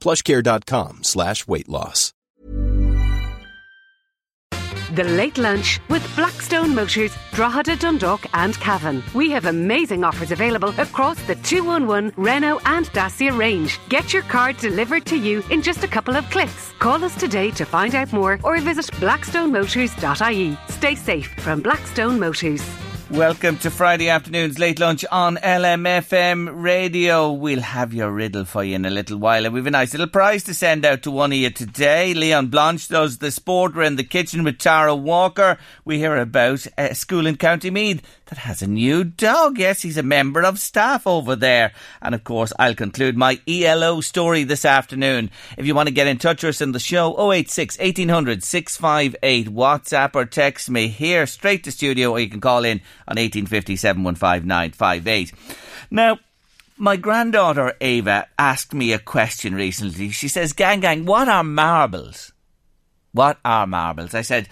PlushCare.com/weight loss. The Late Lunch with Blackstone Motors, Drogheda, Dundalk and Cavan. We have amazing offers available across the 211, Renault and Dacia range. Get your car delivered to you in just a couple of clicks. Call us today to find out more or visit BlackstoneMotors.ie. Stay safe from Blackstone Motors. Welcome to Friday afternoon's Late Lunch on LMFM Radio. We'll have your riddle for you in a little while, and we've a nice little prize to send out to one of you today. Leon Blanche does The Sport. We're in the kitchen with Tara Walker. We hear about a school in County Meath that has a new dog. Yes, he's a member of staff over there. And of course, I'll conclude my ELO story this afternoon. If you want to get in touch with us in the show, 086 1800 658, WhatsApp or text me here straight to studio, or you can call in on 1850 715 958. Now, my granddaughter Ava asked me a question recently. She says, Gang, what are marbles? What are marbles? I said,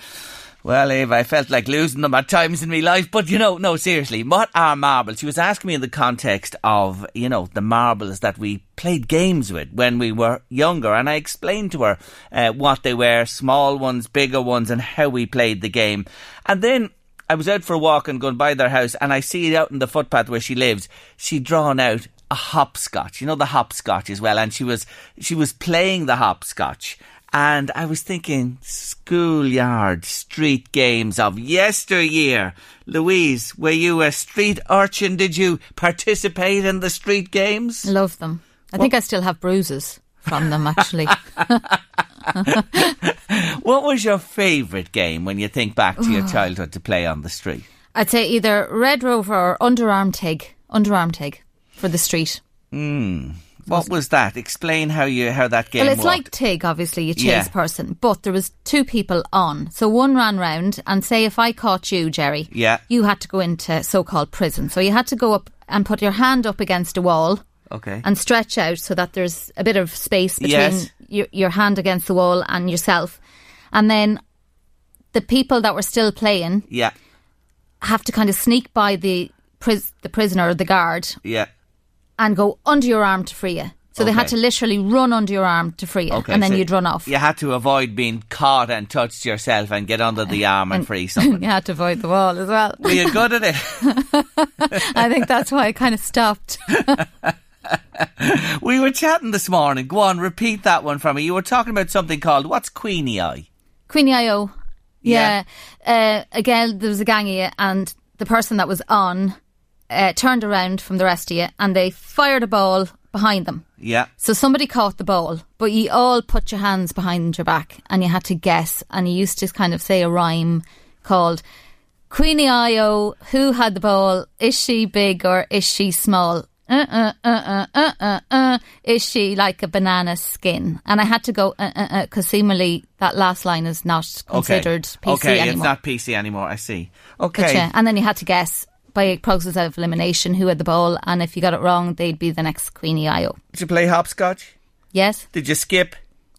well, Ava, I felt like losing them at times in my life. But, no, seriously, what are marbles? She was asking me in the context of, the marbles that we played games with when we were younger. And I explained to her what they were, small ones, bigger ones, and how we played the game. And then I was out for a walk and going by their house, and I see out in the footpath where she lives, she'd drawn out a hopscotch. The hopscotch as well. And she was playing the hopscotch. And I was thinking schoolyard street games of yesteryear. Louise, were you a street urchin? Did you participate in the street games? Love them. I think I still have bruises from them, actually. What was your favourite game when you think back to your childhood to play on the street? I'd say either Red Rover or underarm tag for the street. What was that? Explain how that game worked. Well, it's like tig, obviously, you chase person, but there was two people on. So one ran round and say if I caught you, Jerry, you had to go into so-called prison. So you had to go up and put your hand up against a wall. Okay. And stretch out so that there's a bit of space between your hand against the wall and yourself. And then the people that were still playing have to kind of sneak by the prisoner or the guard and go under your arm to free you. So they had to literally run under your arm to free you, and then so you'd run off. You had to avoid being caught and touched yourself and get under the arm and free someone. You had to avoid the wall as well. Were you good at it? I think that's why I kind of stopped. We were chatting this morning. Go on, repeat that one for me. You were talking about something called, what's Queenie Eye? Queenie I.O. Yeah. Again, there was a gang of you, and the person that was on turned around from the rest of you and they fired a ball behind them. Yeah. So somebody caught the ball, but you all put your hands behind your back and you had to guess, and you used to kind of say a rhyme called Queenie I.O., who had the ball? Is she big or is she small? Is she like a banana skin? And I had to go, because seemingly that last line is not considered PC anymore. It's not PC anymore, I see. Okay. But, and then you had to guess by a process of elimination who had the ball, and if you got it wrong, they'd be the next Queenie I.O. Did you play hopscotch? Yes. Did you skip?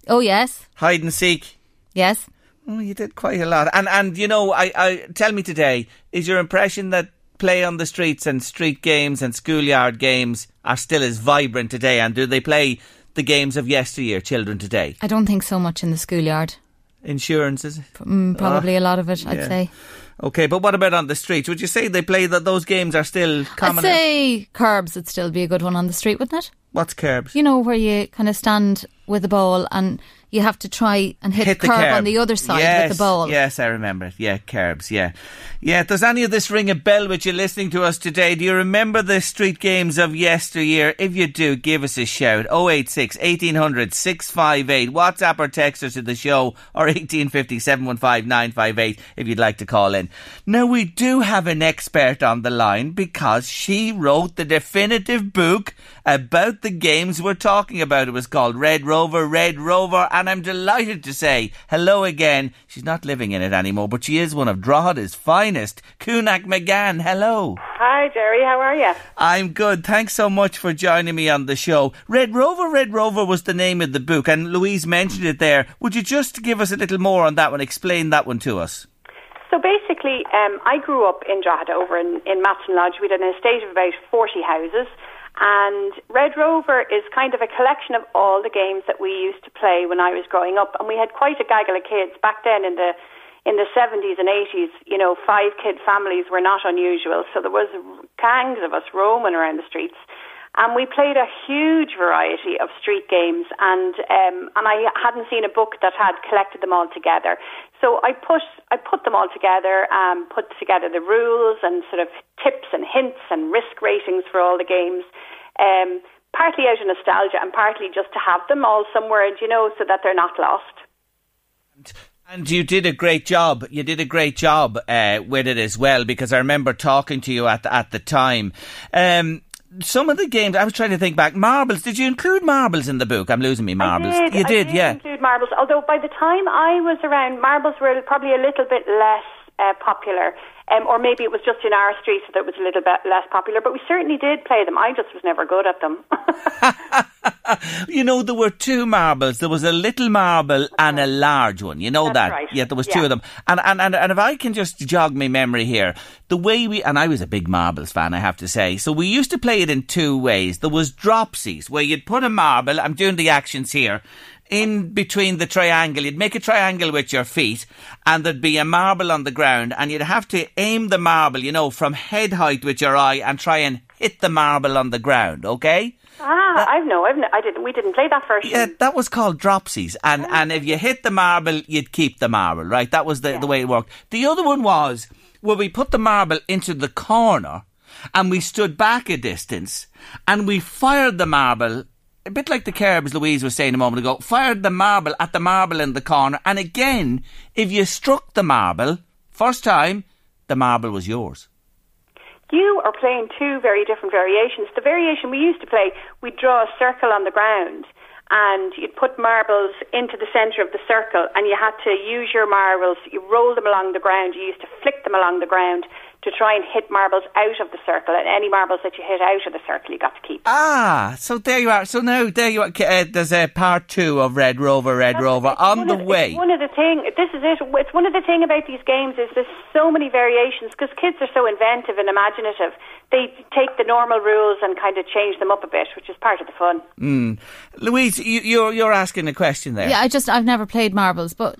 Oh, yes. Hide and seek? Yes. Oh, you did quite a lot. And I tell me today, is your impression that play on the streets and street games and schoolyard games are still as vibrant today, and do they play the games of yesteryear, children today? I don't think so much in the schoolyard. Insurances? Probably a lot of it, I'd say. Okay, but what about on the streets? Would you say they play that those games are still common? I'd say curbs would still be a good one on the street, wouldn't it? What's curbs? Where you kind of stand with the ball and you have to try and hit the curb on the other side with the ball. Yes, I remember it. Yeah, curbs, yeah. Yeah, does any of this ring a bell with you listening to us today? Do you remember the street games of yesteryear? If you do, give us a shout. 086 1800 658. WhatsApp or text us to the show, or 1850 715 958 if you'd like to call in. Now, we do have an expert on the line because she wrote the definitive book about the games we're talking about. It was called Red Rover, and I'm delighted to say hello again. She's not living in it anymore, but she is one of Drogheda's finest. Kunak McGann, hello. Hi, Jerry, how are you? I'm good. Thanks so much for joining me on the show. Red Rover was the name of the book, and Louise mentioned it there. Would you just give us a little more on that one, explain that one to us? So basically, I grew up in Drogheda over in Matson Lodge. We had an estate of about 40 houses. And Red Rover is kind of a collection of all the games that we used to play when I was growing up. And we had quite a gaggle of kids back then in the 70s and 80s. You know, 5-kid families were not unusual. So there was gangs of us roaming around the streets. And we played a huge variety of street games, and I hadn't seen a book that had collected them all together. So I put them all together, put together the rules and sort of tips and hints and risk ratings for all the games, partly out of nostalgia and partly just to have them all somewhere, you know, so that they're not lost. And you did a great job. You did a great job with it as well, because I remember talking to you at the time. Some of the games, I was trying to think back, marbles, did you include marbles in the book? I'm losing me marbles. I did include marbles, although by the time I was around, marbles were probably a little bit less popular, or maybe it was just in our street, so that it was a little bit less popular, but we certainly did play them. I just was never good at them. You know, there were two marbles. There was a little marble and a large one. You know that's that? Right. Yeah, there was two of them. And if I can just jog my memory here, the way we, and I was a big marbles fan, I have to say, so we used to play it in two ways. There was dropsies, where you'd put a marble, I'm doing the actions here, in between the triangle. You'd make a triangle with your feet and there'd be a marble on the ground, and you'd have to aim the marble, you know, from head height with your eye and try and hit the marble on the ground, okay? Ah, we didn't play that version. Yeah, that was called dropsies. And if you hit the marble, you'd keep the marble, right? That was the way it worked. The other one was where we put the marble into the corner and we stood back a distance and we fired the marble, a bit like the curbs Louise was saying a moment ago, fired the marble at the marble in the corner. And again, if you struck the marble first time, the marble was yours. You are playing two very different variations. The variation we used to play, we'd draw a circle on the ground and you'd put marbles into the centre of the circle and you had to use your marbles, you roll them along the ground, you used to flick them along the ground to try and hit marbles out of the circle, and any marbles that you hit out of the circle you got to keep. Ah, so there you are. So now there you are. There's a part two of Red Rover on the way. It's one of the thing about these games is there's so many variations because kids are so inventive and imaginative. They take the normal rules and kind of change them up a bit, which is part of the fun. Louise, you're asking a question there. Yeah, I've never played marbles, but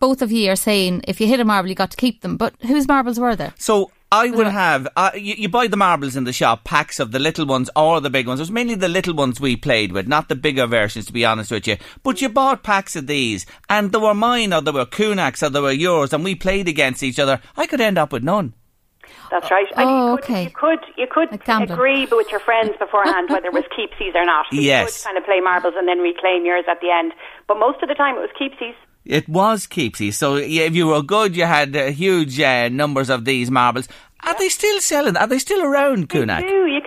both of you are saying if you hit a marble, you got to keep them. But whose marbles were there? So I would have... you buy the marbles in the shop, packs of the little ones or the big ones. It was mainly the little ones we played with, not the bigger versions, to be honest with you. But you bought packs of these, and there were mine, or there were Kunak's, or there were yours, and we played against each other. I could end up with none. That's right. You could agree with your friends beforehand whether it was keepsies or not. So you could kind of play marbles and then reclaim yours at the end. But most of the time it was keepsies. It was keepsy. So if you were good, you had huge numbers of these marbles. Are they still selling? Are they still around, Kunak? They do. You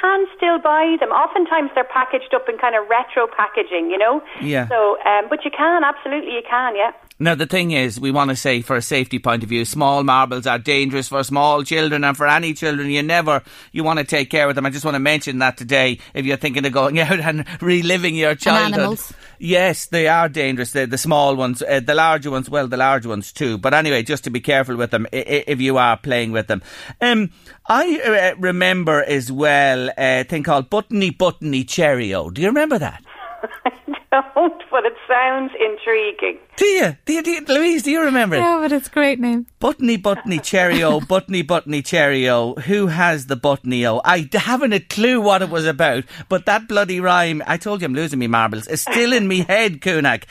can still buy them. Oftentimes they're packaged up in kind of retro packaging, you know? Yeah. So, but you can, absolutely you can, yeah. Now, the thing is, we want to say, for a safety point of view, small marbles are dangerous for small children and for any children. You want to take care of them. I just want to mention that today, if you're thinking of going out and reliving your childhood. And animals. Yes, they are dangerous, the small ones. The larger ones too. But anyway, just to be careful with them if you are playing with them. I remember as well a thing called Buttony Cherry-O. Do you remember that? don't, but it sounds intriguing. Do you, Louise, do you remember it? Yeah, but it's a great name. Buttony, Buttony, Cheerio, Buttony, Buttony, Cheerio. Who has the Buttony-O? I haven't a clue what it was about, but that bloody rhyme, I told you I'm losing me marbles, is still in me head, Kunak.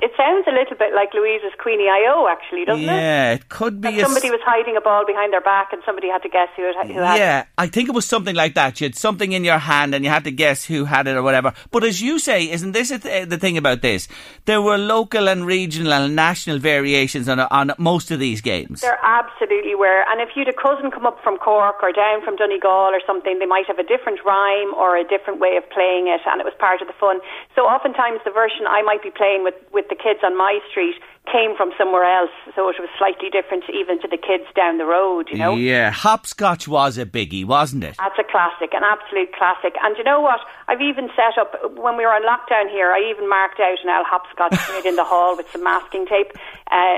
It sounds a little bit like Louise's Queenie I.O., actually, doesn't it? Yeah, it could be. Like somebody was hiding a ball behind their back and somebody had to guess who had it. Yeah, I think it was something like that. You had something in your hand and you had to guess who had it or whatever. But as you say, isn't this the thing about this? There were local and regional and national variations on most of these games. There absolutely were. And if you had a cousin come up from Cork or down from Donegal or something, they might have a different rhyme or a different way of playing it, and it was part of the fun. So oftentimes the version I might be playing with the kids on my street came from somewhere else, so it was slightly different even to the kids down the road, you know? Yeah, hopscotch was a biggie, wasn't it? That's a classic, an absolute classic. And you know what? I've even set up, when we were on lockdown here, I even marked out an old hopscotch grid in the hall with some masking tape.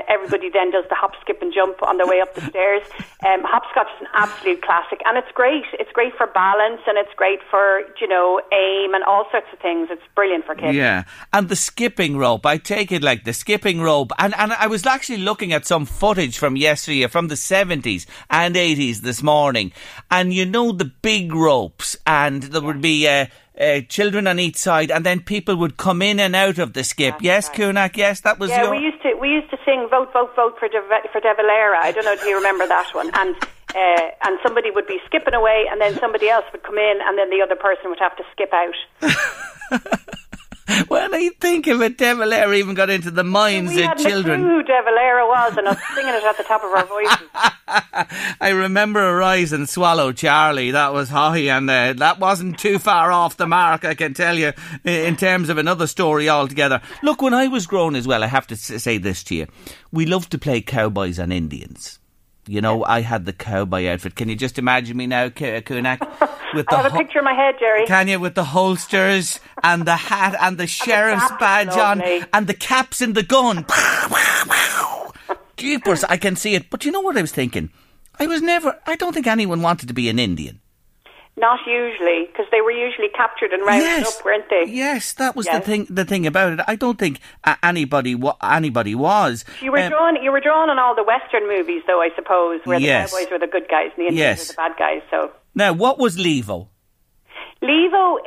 Everybody then does the hop, skip and jump on their way up the stairs. Hopscotch is an absolute classic, and it's great. It's great for balance, and it's great for, you know, aim and all sorts of things. It's brilliant for kids. Yeah, and the skipping rope, I take it like the skipping rope. And I was actually looking at some footage from yesteryear, from the 70s and 80s this morning. And you know the big ropes, and there would be children on each side, and then people would come in and out of the skip. That's yes, right. Kunak, yes, that was your... We used to sing Vote, Vote, Vote for De Valera. I don't know if you remember that one. And somebody would be skipping away, and then somebody else would come in, and then the other person would have to skip out. Well, I think if it, De Valera even got into the minds of children. We had who De Valera was, and us singing it at the top of our voices. I remember Arise and Swallow Charlie. That was haughty, and that wasn't too far off the mark, I can tell you, in terms of another story altogether. Look, when I was grown as well, I have to say this to you. We loved to play cowboys and Indians. You know, I had the cowboy outfit. Can you just imagine me now, Kunak? I have a picture in my head, Jerry. Can you? With the holsters and the hat and the sheriff's badge on and the caps and the gun. Jeepers, I can see it. But you know what I was thinking? I don't think anyone wanted to be an Indian. Not usually, because they were usually captured and rounded up, weren't they? Yes, that was the thing about it. I don't think anybody was. You were drawn on all the Western movies, though, I suppose, where the cowboys were the good guys and the Indians were the bad guys. So now, what was Levo? Levo,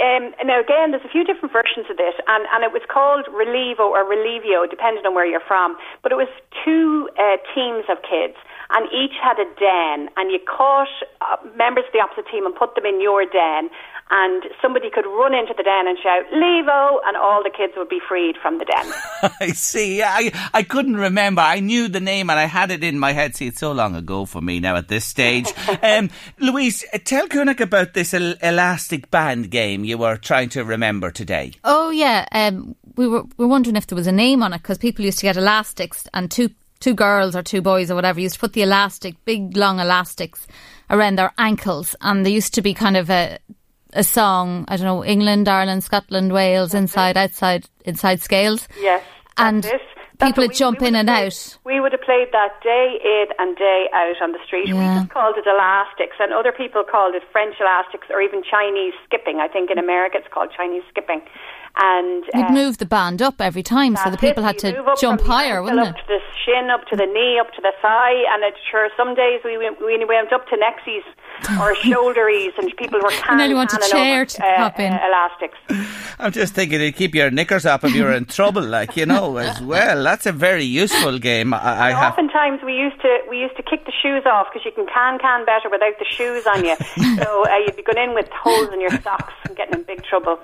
now again, there's a few different versions of this, and it was called Relievo or Relievio, depending on where you're from. But it was two teams of kids. And each had a den, and you caught members of the opposite team and put them in your den, and somebody could run into the den and shout, Levo, and all the kids would be freed from the den. I see. I couldn't remember. I knew the name, and I had it in my head. See, it's so long ago for me now at this stage. Louise, tell Kunak about this elastic band game you were trying to remember today. Oh, yeah. We were wondering if there was a name on it, because people used to get elastics and two girls or two boys or whatever used to put the big long elastics around their ankles, and there used to be kind of a song, I don't know, England, Ireland, Scotland, Wales, that's inside, outside, inside scales. Yes. And people would jump in and out. We would have played that day in and day out on the street. Yeah. We just called it elastics, and other people called it French elastics or even Chinese skipping. I think in America it's called Chinese skipping. And you'd move the band up every time, so the people had to jump higher, wouldn't it? Up to the shin, up to the knee, up to the thigh, and some days we went up to nexies or shoulderies, and people were canning. I want a chair to pop in elastics. I'm just thinking you'd keep your knickers up if you were in trouble, like, you know, as well. That's a very useful game. Oftentimes we used to kick the shoes off, because you can can better without the shoes on you. So you'd be going in with holes in your socks and getting in big trouble.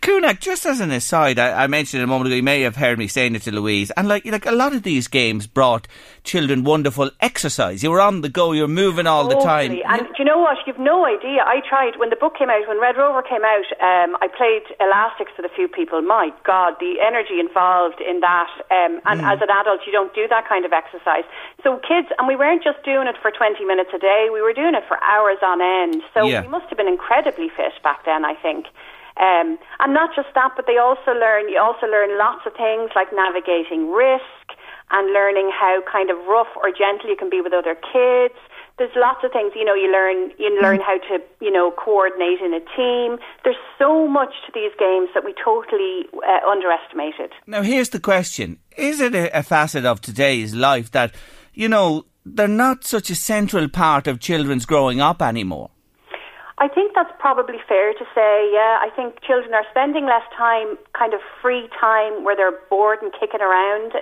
Kunak, just as an aside, I mentioned it a moment ago, you may have heard me saying it to Louise, and like a lot of these games brought children wonderful exercise. You were on the go, you were moving all the time. And do you know what? You've no idea. I tried, when the book came out, when Red Rover came out, I played elastics with a few people. My God, the energy involved in that. As an adult, you don't do that kind of exercise. So kids, and we weren't just doing it for 20 minutes a day, we were doing it for hours on end. So we must have been incredibly fit back then, I think. And not just that, but you also learn lots of things like navigating risk and learning how kind of rough or gentle you can be with other kids. There's lots of things, you know, you learn how to, you know, coordinate in a team. There's so much to these games that we totally underestimated. Now, here's the question. Is it a facet of today's life that, you know, they're not such a central part of children's growing up anymore? I think that's probably fair to say, yeah. I think children are spending less time, kind of free time where they're bored and kicking around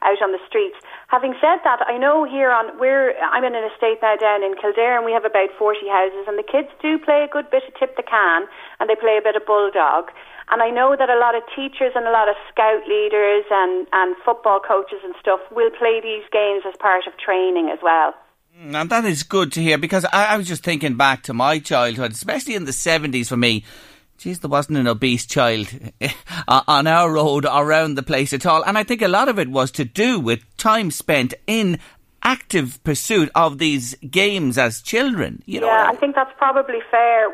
out on the streets. Having said that, I know here I'm in an estate now down in Kildare, and we have about 40 houses, and the kids do play a good bit of tip the can, and they play a bit of bulldog. And I know that a lot of teachers and a lot of scout leaders and football coaches and stuff will play these games as part of training as well. And that is good to hear, because I was just thinking back to my childhood, especially in the 70s for me. Geez, there wasn't an obese child on our road or around the place at all. And I think a lot of it was to do with time spent in active pursuit of these games as children. You know, yeah, I think that's probably fair.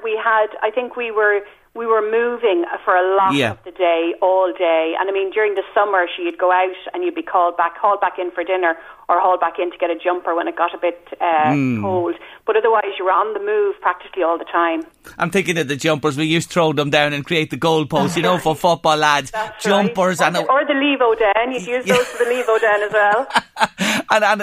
We were moving for a lot of the day, all day. And I mean, during the summer, she'd go out and you'd be hauled back in for dinner or hauled back in to get a jumper when it got a bit cold. But otherwise, you were on the move practically all the time. I'm thinking of the jumpers. We used to throw them down and create the goalposts, you know, for football lads. That's jumpers. Right. Or the Levo Den. You'd use those for the Levo Den as well.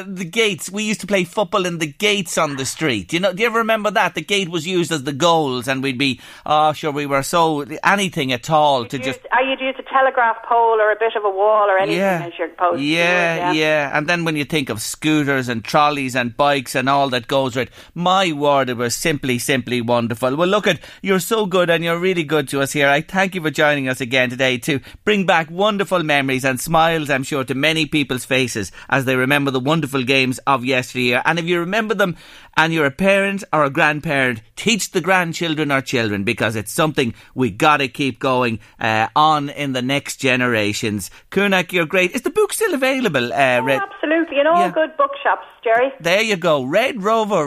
and the gates. We used to play football in the gates on the street. You know, do you ever remember that? The gate was used as the goals and we'd be, we were so anything at all to just... You'd use a telegraph pole or a bit of a wall or anything as your post. Yeah. And then when you think of scooters and trolleys and bikes and all that goes with it, my word, it was simply wonderful. Well, look, you're so good and you're really good to us here. I thank you for joining us again today to bring back wonderful memories and smiles, I'm sure, to many people's faces as they remember the wonderful games of yesteryear. And if you remember them and you're a parent or a grandparent, teach the grandchildren or children, because it's something we got to keep going on in the next generations. Kunak, you're great. Is the book still available? Absolutely, in all good bookshops, Jerry. There you go. Red Rover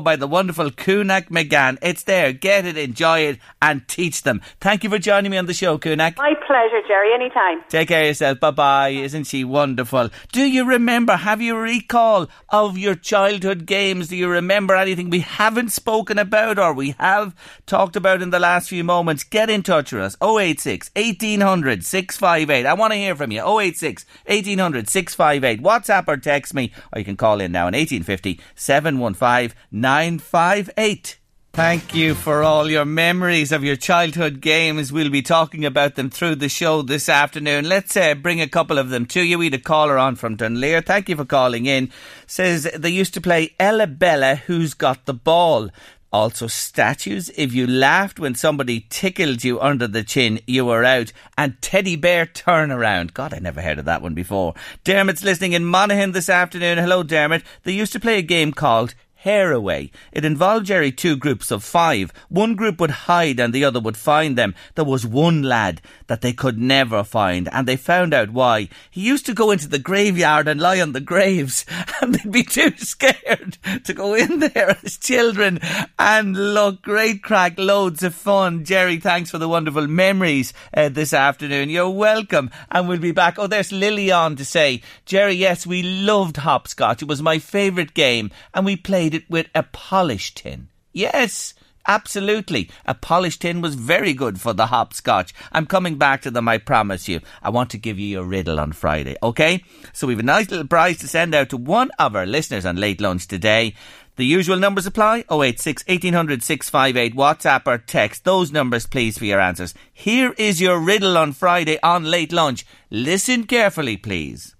by the wonderful Kunak McGann. It's there. Get it, enjoy it and teach them. Thank you for joining me on the show, Kunak. My pleasure, Jerry. Anytime. Take care of yourself. Bye-bye. Isn't she wonderful? Do you remember, have you a recall of your childhood games? Do you remember anything we haven't spoken about or we have talked about in the last few moments? Get in touch with us. 086 1800 658. I want to hear from you. 086 1800 658. WhatsApp or text me, or you can call in now on 1850 715 958. Thank you for all your memories of your childhood games. We'll be talking about them through the show this afternoon. Let's bring a couple of them to you. We had a caller on from Dunleer. Thank you for calling in. Says they used to play Ella Bella, Who's Got the Ball? Also statues. If you laughed when somebody tickled you under the chin, you were out. And teddy bear turnaround. God, I never heard of that one before. Dermot's listening in Monaghan this afternoon. Hello, Dermot. They used to play a game called Hair Away. It involved, Jerry, two groups of five. One group would hide and the other would find them. There was one lad that they could never find, and they found out why. He used to go into the graveyard and lie on the graves, and they'd be too scared to go in there as children. And look, great crack, loads of fun. Jerry, thanks for the wonderful memories this afternoon. You're welcome, and we'll be back. Oh, there's Lily on to say, Jerry, yes, we loved hopscotch. It was my favourite game, and we played it with a polish tin. Yes, absolutely. A polish tin was very good for the hopscotch. I'm coming back to them, I promise you. I want to give you your riddle on Friday, okay? So we've a nice little prize to send out to one of our listeners on Late Lunch today. The usual numbers apply, 086 1800 658, WhatsApp or text. Those numbers, please, for your answers. Here is your riddle on Friday on Late Lunch. Listen carefully, please.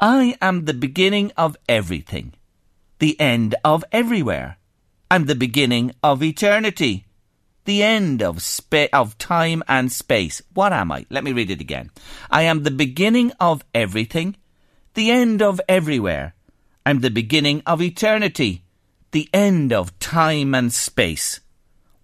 I am the beginning of everything, the end of everywhere. I'm the beginning of eternity, the end of time and space. What am I? Let me read it again. I am the beginning of everything, the end of everywhere. I'm the beginning of eternity, the end of time and space.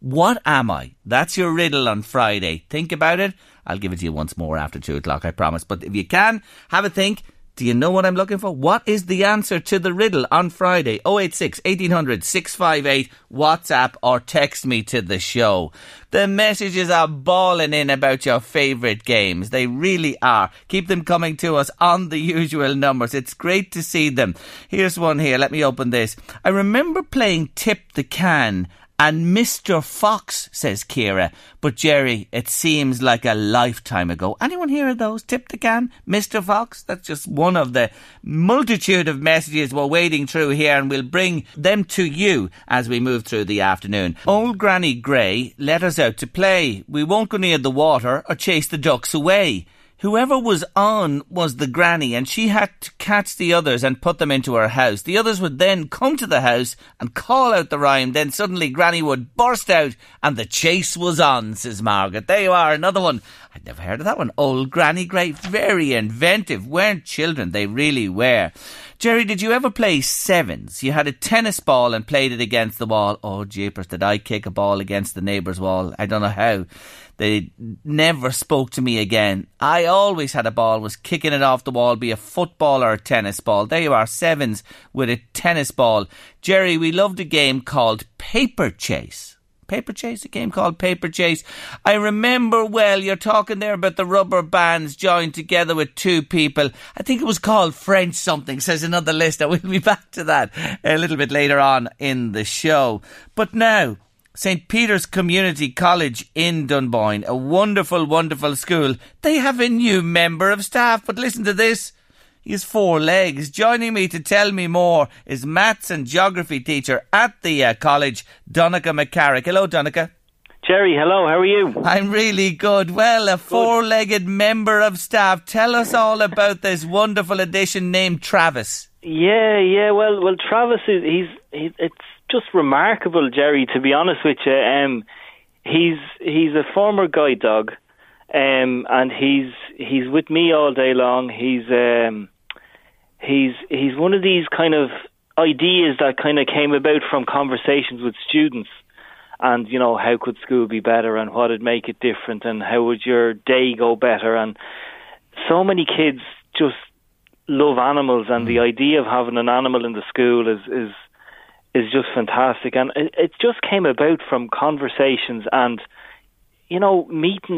What am I? That's your riddle on Friday. Think about it. I'll give it to you once more after 2 o'clock, I promise. But if you can, have a think. Do you know what I'm looking for? What is the answer to the riddle on Friday? 086 1800 658, WhatsApp or text me to the show. The messages are balling in about your favourite games. They really are. Keep them coming to us on the usual numbers. It's great to see them. Here's one here. Let me open this. I remember playing Tip the Can and Mr. Fox, says Kira. But Jerry, it seems like a lifetime ago. Anyone hear of those? Tip the Can? Mr. Fox? That's just one of the multitude of messages we're wading through here, and we'll bring them to you as we move through the afternoon. Old Granny Grey let us out to play. We won't go near the water or chase the ducks away. Whoever was on was the granny, and she had to catch the others and put them into her house. The others would then come to the house and call out the rhyme. Then suddenly Granny would burst out and the chase was on, says Margaret. There you are, another one. I'd never heard of that one. Old Granny Grey, very inventive, weren't children? They really were. Jerry, did you ever play sevens? You had a tennis ball and played it against the wall. Oh, jeepers, did I kick a ball against the neighbour's wall? I don't know how. They never spoke to me again. I always had a ball, was kicking it off the wall, be a football or a tennis ball. There you are, sevens with a tennis ball. Jerry, we loved a game called Paper Chase. Paper Chase, a game called Paper Chase. I remember well, you're talking there about the rubber bands joined together with two people. I think it was called French something, says another listener. We'll be back to that a little bit later on in the show. But now, St. Peter's Community College in Dunboyne, a wonderful, wonderful school. They have a new member of staff, but listen to this. He has four legs. Joining me to tell me more is maths and geography teacher at the college, Donica McCarrick. Hello, Donica. Jerry, hello, how are you? I'm really good. Well, a four-legged member of staff. Tell us all about this wonderful addition named Travis. Yeah, well, Travis, it's just remarkable, Jerry, to be honest with you. He's a former guide dog. And he's with me all day long. He's one of these kind of ideas that kind of came about from conversations with students, and you know, how could school be better, and what would make it different, and how would your day go better. And so many kids just love animals, and the idea of having an animal in the school is just fantastic. And it just came about from conversations and, you know,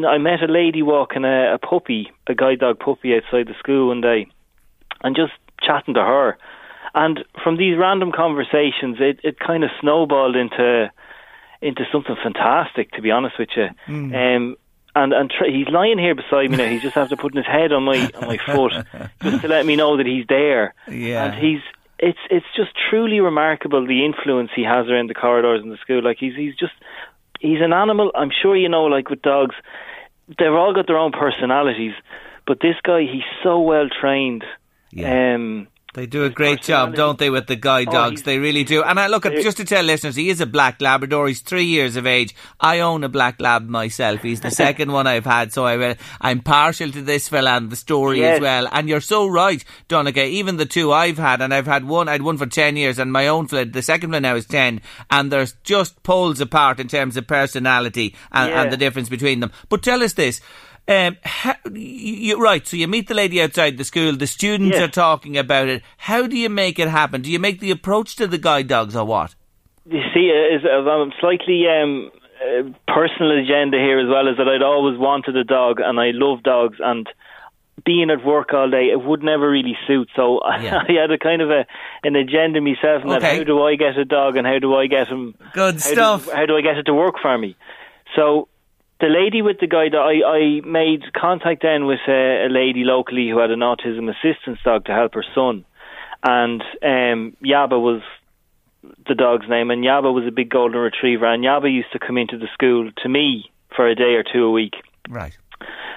I met a lady walking a puppy, a guide dog puppy, outside the school one day, and just chatting to her. And from these random conversations, it kind of snowballed into something fantastic, to be honest with you. He's lying here beside me now. He's just after putting his head on my foot just to let me know that he's there. Yeah. And it's just truly remarkable, the influence he has around the corridors in the school. Like he's just. He's an animal. I'm sure you know, like with dogs, they've all got their own personalities. But this guy, he's so well trained. Yeah. They do a great job, don't they, with the guide dogs? They really do. And I look, just to tell listeners, he is a black Labrador. He's 3 years of age. I own a black lab myself. He's the second one I've had, so I'm partial to this fella and the story as well. And you're so right, Donica. Even the two I've had, and I've had one. I had one for 10 years, and my own fella, the second one now is 10. And there's just poles apart in terms of personality and the difference between them. But tell us this. So you meet the lady outside the school, the students are talking about it. How do you make it happen? Do you make the approach to the guide dogs or what? You see, slightly personal agenda here as well, is that I'd always wanted a dog, and I love dogs, and being at work all day, it would never really suit. So I had a kind of an agenda myself, and that, how do I get a dog, and how do I get him? Good stuff. How do I get it to work for me? So the lady with the guide, I made contact then with a lady locally who had an autism assistance dog to help her son. And Yaba was the dog's name, and Yaba was a big golden retriever. And Yaba used to come into the school to me for a day or two a week. Right.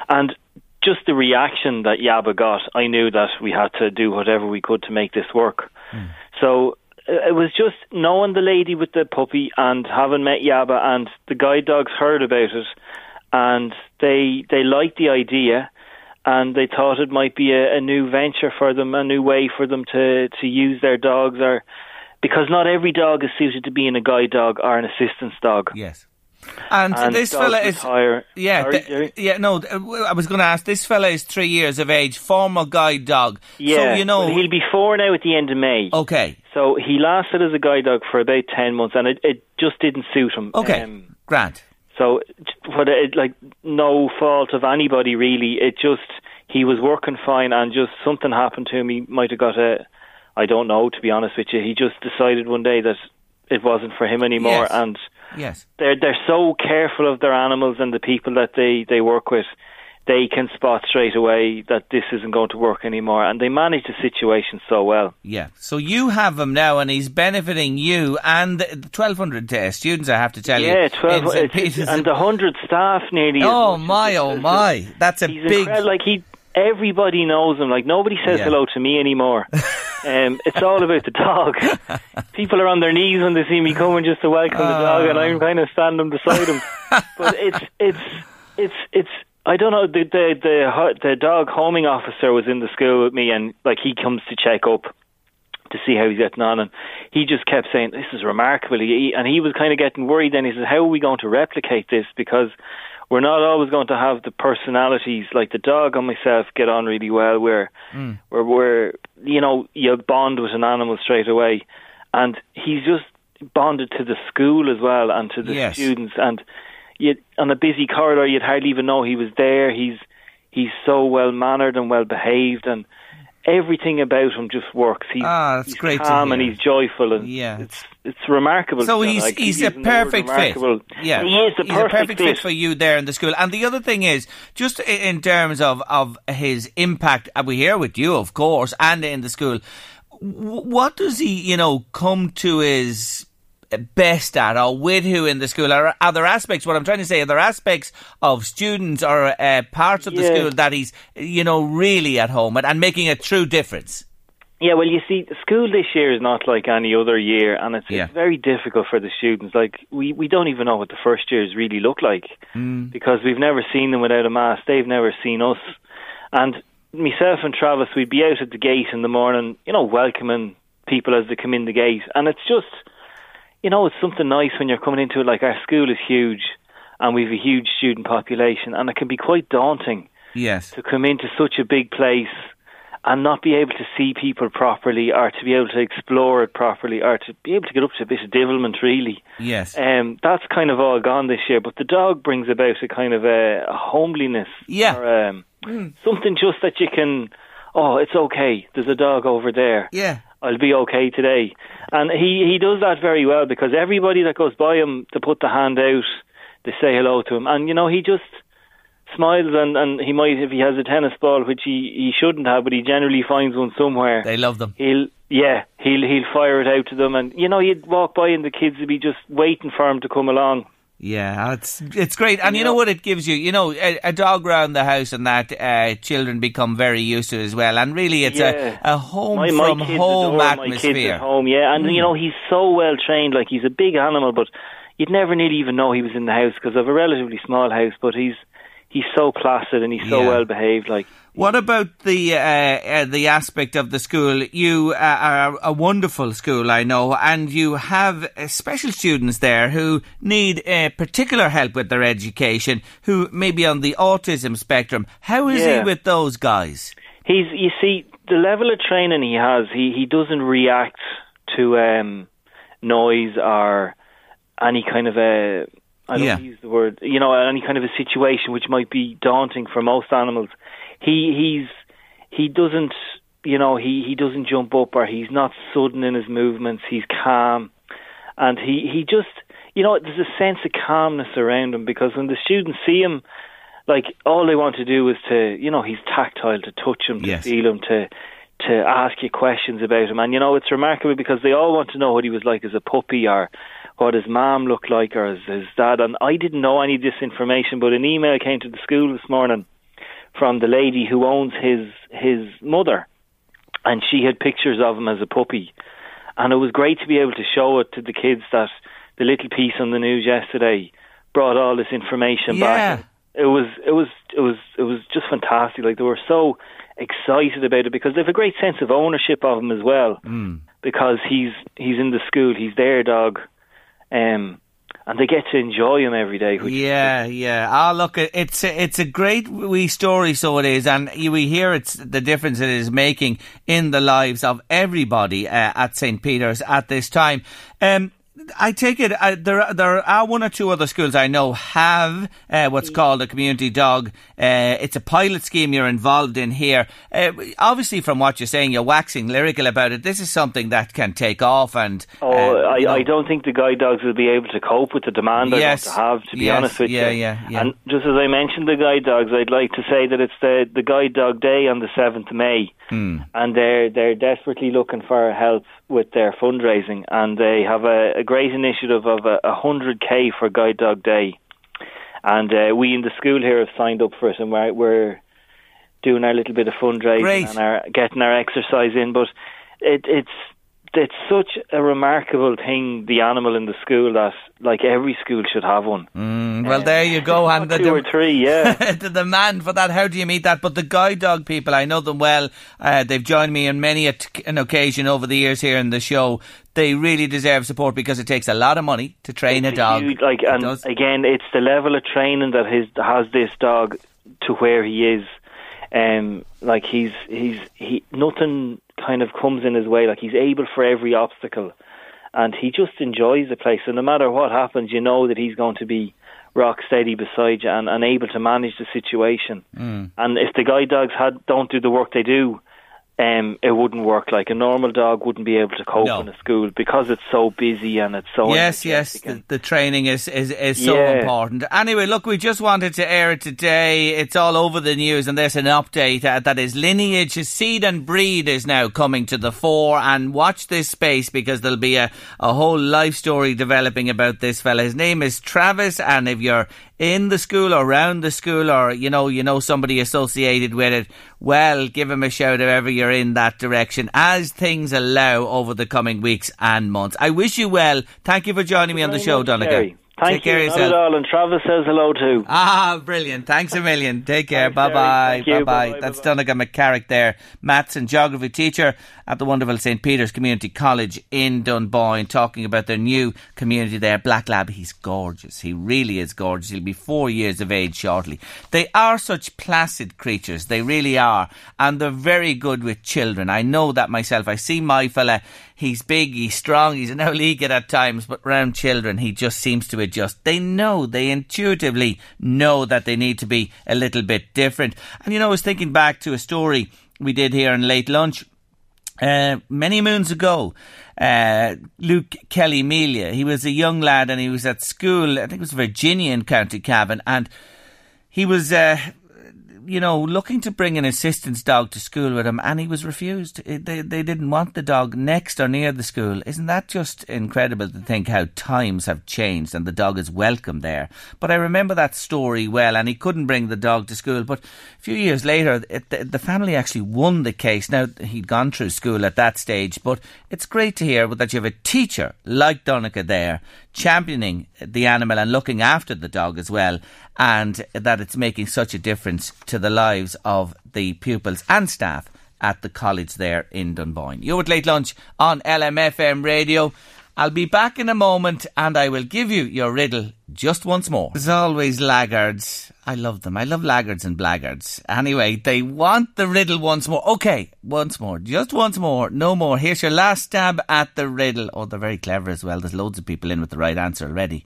And just the reaction that Yaba got, I knew that we had to do whatever we could to make this work. Mm. So it was just knowing the lady with the puppy and having met Yaba, and the guide dogs heard about it, and they liked the idea, and they thought it might be a new venture for them, a new way for them to use their dogs, because not every dog is suited to being a guide dog or an assistance dog. Yes. And this fella is... I was going to ask, this fella is 3 years of age, former guide dog. Yeah, so, well, he'll be 4 now at the end of May. Okay. So he lasted as a guide dog for about 10 months, and it just didn't suit him. Okay, grand. So, no fault of anybody, really. It just, he was working fine, and just something happened to him. He might have got I don't know, to be honest with you. He just decided one day that it wasn't for him anymore. Yes. And yes, they're so careful of their animals and the people that they work with. They can spot straight away that this isn't going to work anymore, and they manage the situation so well. Yeah, so you have him now, and he's benefiting you and 1,200 students, I have to tell you. Yeah, 1,200, and 100 staff nearly. Oh my, oh my, that's a big... everybody knows him. Nobody says hello to me anymore. It's all about the dog. People are on their knees when they see me coming just to welcome the dog, and I'm kind of standing beside him. But it's I don't know, the dog homing officer was in the school with me, and he comes to check up to see how he's getting on, and he just kept saying, this is remarkable, and he was kind of getting worried, and he said, how are we going to replicate this, because we're not always going to have the personalities. The dog and myself get on really well, where you bond with an animal straight away, and he's just bonded to the school as well, and to the students, and on a busy corridor, you'd hardly even know he was there. He's so well mannered and well behaved, and everything about him just works. He's great, calm, and he's joyful, and it's remarkable. So he's a perfect fit. Yeah, he's a perfect fit for you there in the school. And the other thing is, just in terms of his impact, we're here with you, of course, and in the school. What does he, come to his best at, or with who in the school? Are other aspects, what I'm trying to say, other aspects of students or parts of the school that he's, really at home and making a true difference? Yeah, well, you see, the school this year is not like any other year, and it's very difficult for the students. We don't even know what the first years really look like, because we've never seen them without a mask. They've never seen us. And myself and Travis, we'd be out at the gate in the morning, welcoming people as they come in the gate. And it's just... it's something nice when you're coming into it. Our school is huge, and we have a huge student population, and it can be quite daunting to come into such a big place and not be able to see people properly, or to be able to explore it properly, or to be able to get up to a bit of divilment, really. Yes. That's kind of all gone this year, but the dog brings about a kind of a homeliness. Yeah. Or, something just that you can, it's okay, there's a dog over there. Yeah. I'll be okay today. And he does that very well, because everybody that goes by him, they put the hand out, they say hello to him. And, he just smiles, and he might, if he has a tennis ball, which he shouldn't have, but he generally finds one somewhere. They love them. He'll fire it out to them. And, you'd walk by and the kids would be just waiting for him to come along. Yeah, it's great. And you know what it gives you? A dog round the house, and that children become very used to as well. And really, it's a home-from-home atmosphere. My kids at home, and, he's so well-trained. He's a big animal, but you'd never nearly even know he was in the house, because I have a relatively small house, but he's so placid, and he's so well-behaved. What about the aspect of the school? You are a wonderful school, I know, and you have special students there who need particular help with their education, who may be on the autism spectrum. How is he with those guys? You see, the level of training he has, he doesn't react to noise or any kind of a... I don't use the word, any kind of a situation which might be daunting for most animals. He doesn't, he doesn't jump up, or he's not sudden in his movements. He's calm, and he just, there's a sense of calmness around him, because when the students see him, all they want to do is to, he's tactile, to touch him, to feel him, to ask you questions about him. And, it's remarkable, because they all want to know what he was like as a puppy, or what his mom looked like, or his dad. And I didn't know any of this information, but an email came to the school this morning from the lady who owns his mother, and she had pictures of him as a puppy. And it was great to be able to show it to the kids, that the little piece on the news yesterday brought all this information back. It was just fantastic. They were so excited about it, because they have a great sense of ownership of him as well, because he's in the school, he's their dog. and they get to enjoy them every day. Ah, look, it's a great wee story, so it is, and we hear it's the difference it is making in the lives of everybody at St. Peter's at this time. I take it there are one or two other schools I know have what's called a community dog. It's a pilot scheme you're involved in here. Obviously, from what you're saying, you're waxing lyrical about it. This is something that can take off. And I don't think the guide dogs will be able to cope with the demand I want to have, to be honest with you. Yeah. And just as I mentioned the guide dogs, I'd like to say that it's the Guide Dog Day on the 7th of May. Mm. And they're desperately looking for help with their fundraising, and they have a great initiative of 100k for Guide Dog Day, and we in the school here have signed up for it, and we're doing our little bit of fundraising and getting our exercise in. But it's such a remarkable thing, the animal in the school, that like every school should have one. Well, there you go. And two or three the demand for that, how do you meet that? But the guide dog people, I know them well. They've joined me on many an occasion over the years here in the show. They really deserve support, because it takes a lot of money to train a dog. Again, it's the level of training that has this dog to where he is. Nothing kind of comes in his way. Like, he's able for every obstacle, and he just enjoys the place. So no matter what happens, you know that he's going to be rock steady beside you and able to manage the situation. Mm. And if the guide dogs don't do the work they do, it wouldn't work. Like, a normal dog wouldn't be able to cope in a school, because it's so busy and it's so... The training is so important. Anyway, look, we just wanted to air it today. It's all over the news, and there's an update that is lineage, seed and breed is now coming to the fore, and watch this space, because there'll be a whole life story developing about this fella. His name is Travis, and if you're in the school or around the school, or you know somebody associated with it, well, give him a shout wherever you're in that direction, as things allow over the coming weeks and months. I wish you well. Thank you for joining me on the show, Donegal. Thank you. Take care of yourself. And Travis says hello too. Ah, brilliant. Thanks a million. Take care. Bye-bye. Bye-bye. That's Donegal McCarrick there. Maths and geography teacher at the wonderful St. Peter's Community College in Dunboyne, talking about their new community there. Black Lab, he's gorgeous. He really is gorgeous. He'll be 4 years of age shortly. They are such placid creatures. They really are. And they're very good with children. I know that myself. I see my fella. He's big, he's strong, he's an out-leaguer at times, but around children, he just seems to adjust. They intuitively know that they need to be a little bit different. And I was thinking back to a story we did here in Late Lunch many moons ago. Luke Kelly Melia, he was a young lad, and he was at school, I think it was Virginia in County Cavan, and he was... looking to bring an assistance dog to school with him, and he was refused. They didn't want the dog next or near the school. Isn't that just incredible to think how times have changed, and the dog is welcome there? But I remember that story well, and he couldn't bring the dog to school. But a few years later, the family actually won the case. Now, he'd gone through school at that stage, but it's great to hear that you have a teacher like Donica there championing the animal and looking after the dog as well, and that it's making such a difference to the lives of the pupils and staff at the college there in Dunboyne. You're at Late Lunch on LMFM Radio. I'll be back in a moment, and I will give you your riddle just once more. There's always laggards. I love them. I love laggards and blackguards. Anyway, they want the riddle once more. OK, once more. Just once more. No more. Here's your last stab at the riddle. Oh, they're very clever as well. There's loads of people in with the right answer already.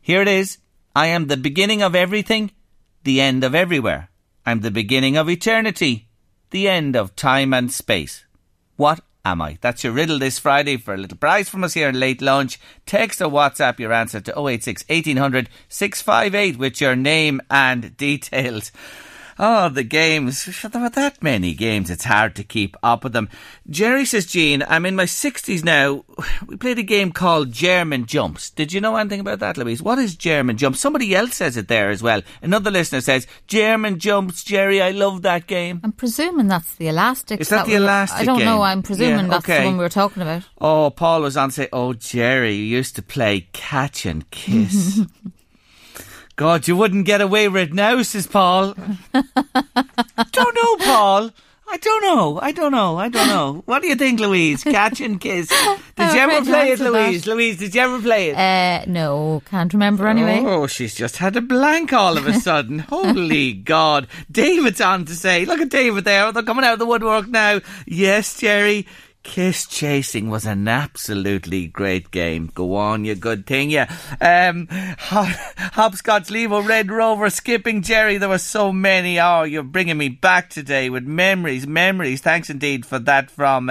Here it is. I am the beginning of everything, the end of everywhere. I'm the beginning of eternity, the end of time and space. What am I? That's your riddle this Friday for a little prize from us here in Late Lunch. Text or WhatsApp your answer to 086 1800 658 with your name and details. Oh, the games. There are that many games, it's hard to keep up with them. Jerry says, Gene, I'm in my 60s now. We played a game called German Jumps. Did you know anything about that, Louise? What is German Jumps? Somebody else says it there as well. Another listener says, German Jumps, Jerry, I love that game. I'm presuming that's the elastics. Is that the elastic game? I don't know, I'm presuming that's the one we were talking about. Oh, Paul was on to say, oh, Jerry, you used to play Catch and Kiss. God, you wouldn't get away with it now, says Paul. Don't know, Paul. I don't know. What do you think, Louise? Catch and Kiss. Did did you ever play it, Louise? That. Louise, did you ever play it? No, can't remember anyway. Oh, she's just had a blank all of a sudden. Holy God. David's on to say, look at David there. They're coming out of the woodwork now. Yes, Jerry. Kiss chasing was an absolutely great game. Go on, you good thing, yeah. Hopscotch, Levo, Red Rover, skipping, Jerry. There were so many. Oh, you're bringing me back today with memories. Thanks indeed for that from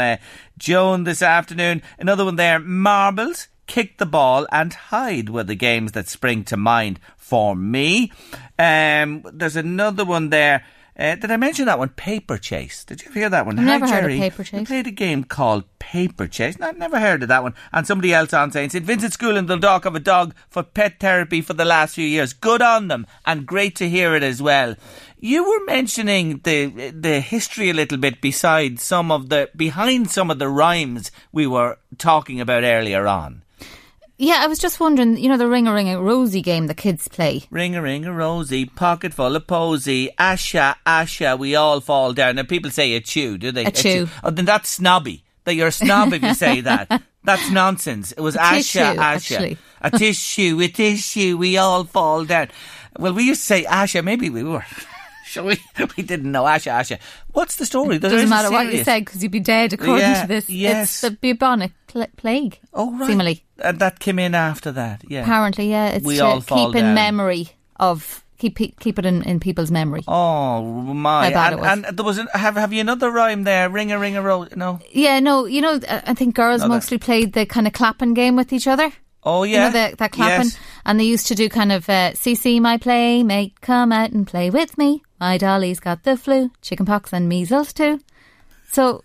Joan this afternoon. Another one there. Marbles, kick the ball and hide were the games that spring to mind for me. There's another one there. Did I mention that one? Paper Chase. Did you hear that one? Never heard of Paper Chase. We played a game called Paper Chase. Never heard of that one. And somebody else on saying, St. Vincent's School in Dundalk have a dog for pet therapy for the last few years. Good on them and great to hear it as well. You were mentioning the history a little bit behind some of the rhymes we were talking about earlier on. Yeah, I was just wondering, you know, the ring-a-ring-a-rosy game the kids play. Ring-a-ring-a-rosy, pocket full of posy, asha, asha, we all fall down. Now, people say a chew, do they? A chew. Oh, then that's snobby. That you're a snob if you say that. That's nonsense. It was a asha, tissue, asha. Actually. A tissue, we all fall down. Well, we used to say asha, maybe we were... We didn't know. Asha. What's the story? It doesn't matter what you said because you'd be dead according to this. Yes. It's the bubonic plague. Oh, right. Seemingly. And that came in after that. Yeah. Apparently, yeah. It's to keep in memory of... Keep it in people's memory. Oh my! And there was have you another rhyme there? Ring a ring a roll. No. Yeah, no. You know, I think girls mostly played the kind of clapping game with each other. Oh yeah, you know, that clapping, yes. And they used to do kind of CC my playmate, come out and play with me. My dolly's got the flu, chickenpox and measles too. So,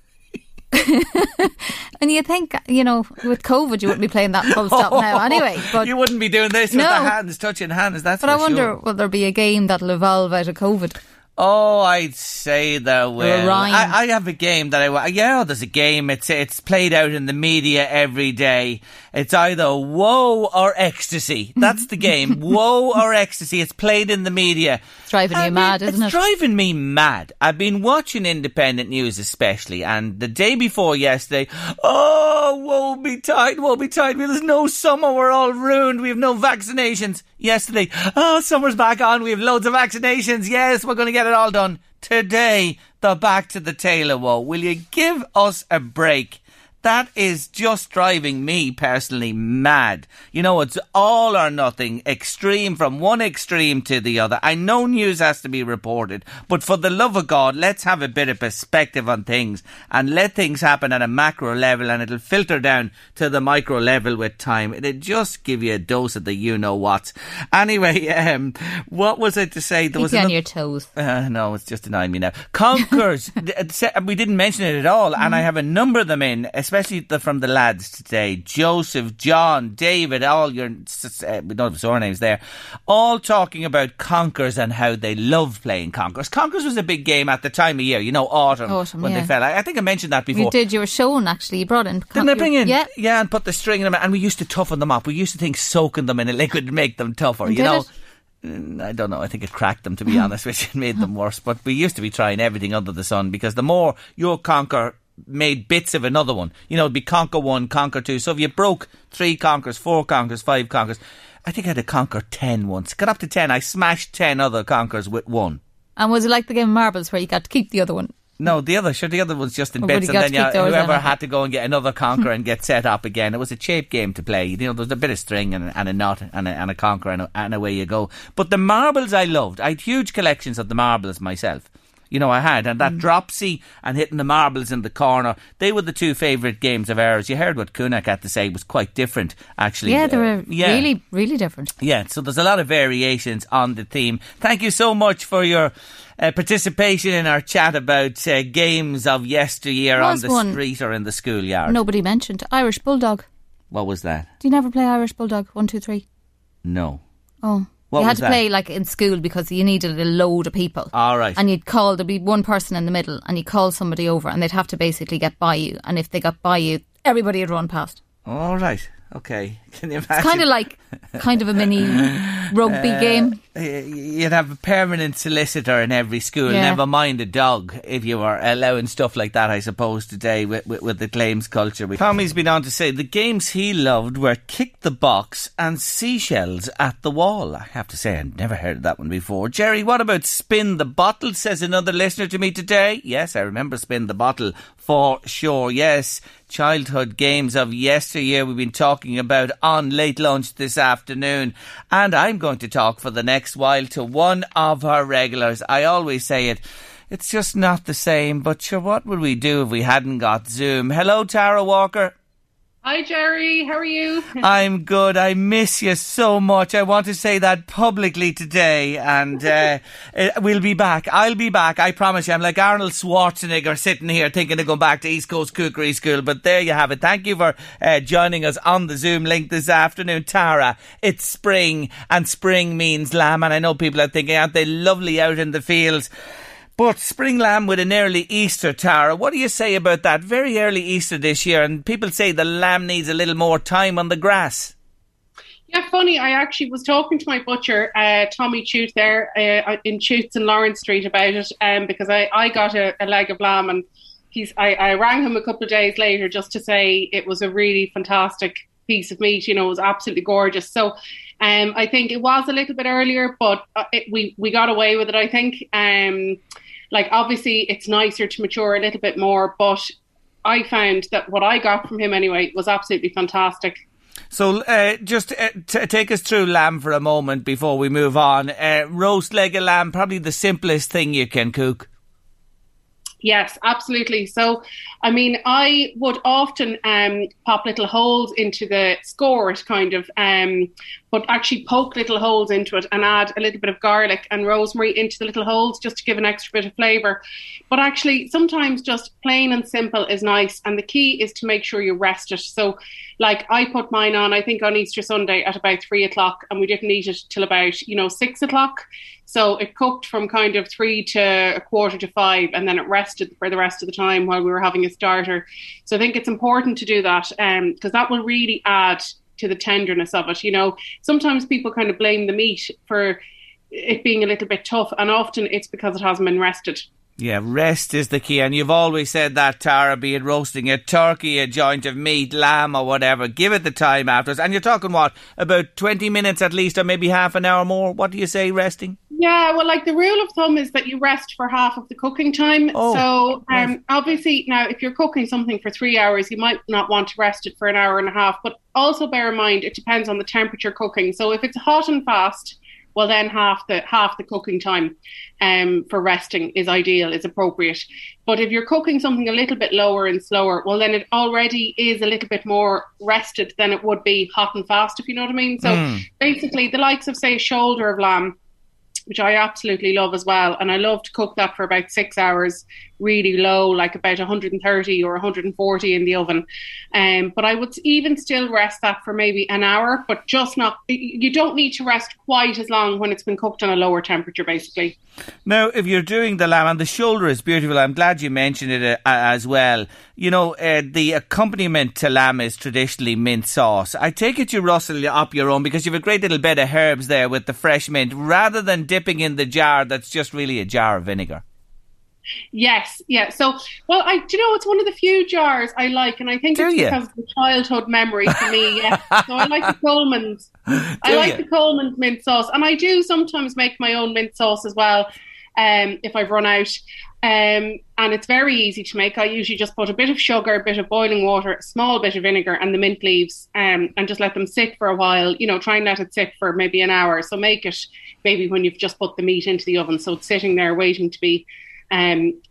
and you think, you know, with COVID you wouldn't be playing that full stop now anyway. But you wouldn't be doing this with the hands, touching hands. That's but for I wonder, sure. Will there be a game that'll evolve out of COVID? Oh, I'd say there will. I have a game that there's a game. It's played out in the media every day. It's either woe or ecstasy. That's the game. Woe or ecstasy. It's played in the media. It's driving you mad, isn't it? It's driving me mad. I've been watching independent news especially, and the day before yesterday, woe betide. There's no summer. We're all ruined. We have no vaccinations. Yesterday, summer's back on. We have loads of vaccinations. Yes, we're going to get it all done today. They're back to the tail of woe. Will you give us a break? That is just driving me personally mad. You know, it's all or nothing, extreme from one extreme to the other. I know news has to be reported, but for the love of God, let's have a bit of perspective on things and let things happen at a macro level, and it'll filter down to the micro level with time. It'll just give you a dose of the you-know-whats. Anyway, what was I to say? There was on your toes. No, it's just annoying me now. Conquerors. We didn't mention it at all, and I have a number of them in, especially from the lads today. Joseph, John, David, all your... we don't have surnames there. All talking about Conkers and how they love playing Conkers. Conkers was a big game at the time of year. You know, autumn when they fell. I think I mentioned that before. You did. You were shown, actually. You brought in... Didn't I bring in? Yeah. Yeah, and put the string in them. And we used to toughen them up. We used to think soaking them in a liquid would make them tougher, you know. I don't know, I think it cracked them, to be honest, which made them worse. But we used to be trying everything under the sun, because the more your Conker... made bits of another one. You know, it'd be conquer one, conquer two. So if you broke 3 conkers, 4 conkers, 5 conkers... I think I had a conquer 10 once. Got up to 10. I smashed 10 other conkers with one. And was it like the game of marbles where you got to keep the other one? No, the other one's just in bits, and then whoever had to go and get another conquer and get set up again. It was a cheap game to play. You know, there was a bit of string and a knot and a conquer and away you go. But the marbles I loved. I had huge collections of the marbles myself. You know, I had. And that dropsy and hitting the marbles in the corner, they were the 2 favourite games of ours. You heard what Kunak had to say was quite different, actually. Yeah, they were really, really different. Yeah, so there's a lot of variations on the theme. Thank you so much for your participation in our chat about games of yesteryear on the street or in the schoolyard. Nobody mentioned Irish Bulldog. What was that? Do you never play Irish Bulldog? 1, 2, 3? No. Oh. You had to play like in school because you needed a load of people. All right. And you'd call, there'd be one person in the middle, and you'd call somebody over and they'd have to basically get by you. And if they got by you, everybody would run past. All right. Okay. Can you imagine? It's kind of like a mini rugby game. you'd have a permanent solicitor in every school, never mind a dog, if you were allowing stuff like that, I suppose, today with the claims culture. Tommy's been on to say the games he loved were kick the box and seashells at the wall. I have to say, I'd never heard of that one before. Jerry, what about spin the bottle, says another listener to me today. Yes, I remember spin the bottle for sure, yes. Childhood games of yesteryear we've been talking about on Late Lunch this afternoon, and I'm going to talk for the next while to one of her regulars. I always say it, it's just not the same, but sure, what would we do if we hadn't got Zoom? Hello, Tara Walker. Hi, Jerry. How are you? I'm good. I miss you so much. I want to say that publicly today, and we'll be back. I'll be back. I promise you. I'm like Arnold Schwarzenegger sitting here thinking of going back to East Coast Cookery School, but there you have it. Thank you for joining us on the Zoom link this afternoon. Tara, it's spring, and spring means lamb, and I know people are thinking, aren't they lovely out in the fields? But spring lamb with an early Easter, Tara. What do you say about that? Very early Easter this year, and people say the lamb needs a little more time on the grass. Yeah, funny. I actually was talking to my butcher, Tommy Chute, there in Chutes and Lawrence Street about it, because I got a leg of lamb, and I rang him a couple of days later just to say it was a really fantastic piece of meat. You know, it was absolutely gorgeous. So I think it was a little bit earlier, but we got away with it, I think. Like, obviously, it's nicer to mature a little bit more, but I found that what I got from him anyway was absolutely fantastic. So just take us through lamb for a moment before we move on. Roast leg of lamb, probably the simplest thing you can cook. Yes, absolutely. So, I mean, I would often pop little holes into the skewers, kind of, but actually poke little holes into it and add a little bit of garlic and rosemary into the little holes just to give an extra bit of flavour. But actually, sometimes just plain and simple is nice. And the key is to make sure you rest it. So, like, I put mine on, I think, on Easter Sunday at about 3 o'clock, and we didn't eat it till about, 6 o'clock. So it cooked from kind of 3 to 4:45, and then it rested for the rest of the time while we were having a starter. So I think it's important to do that, because that will really add to the tenderness of it. You know, sometimes people kind of blame the meat for it being a little bit tough, and often it's because it hasn't been rested. Yeah, rest is the key, and you've always said that, Tara, be it roasting a turkey, a joint of meat, lamb or whatever, give it the time afterwards. And you're talking, about 20 minutes at least, or maybe half an hour more? What do you say, resting? Yeah, well, like, the rule of thumb is that you rest for half of the cooking time. Nice. Obviously, now, if you're cooking something for 3 hours, you might not want to rest it for an hour and a half, but also bear in mind, it depends on the temperature cooking. So if it's hot and fast, well, then half the cooking time for resting is ideal, is appropriate. But if you're cooking something a little bit lower and slower, well, then it already is a little bit more rested than it would be hot and fast, if you know what I mean. So basically, the likes of, say, shoulder of lamb, which I absolutely love as well, and I love to cook that for about 6 hours, really low, like about 130 or 140 in the oven. But I would even still rest that for maybe an hour, but just not, you don't need to rest quite as long when it's been cooked on a lower temperature, basically. Now, if you're doing the lamb, and the shoulder is beautiful, I'm glad you mentioned it as well. You know, the accompaniment to lamb is traditionally mint sauce. I take it you rustle up your own, because you have a great little bed of herbs there with the fresh mint, rather than dipping in the jar that's just really a jar of vinegar. Yes, yeah. So, well, it's one of the few jars I like, and I think because of the childhood memory for me. Yeah. So I like the Coleman's. The Coleman's mint sauce, and I do sometimes make my own mint sauce as well, if I've run out. And it's very easy to make. I usually just put a bit of sugar, a bit of boiling water, a small bit of vinegar, and the mint leaves, and just let them sit for a while. You know, try and let it sit for maybe an hour. So make it maybe when you've just put the meat into the oven, so it's sitting there waiting to be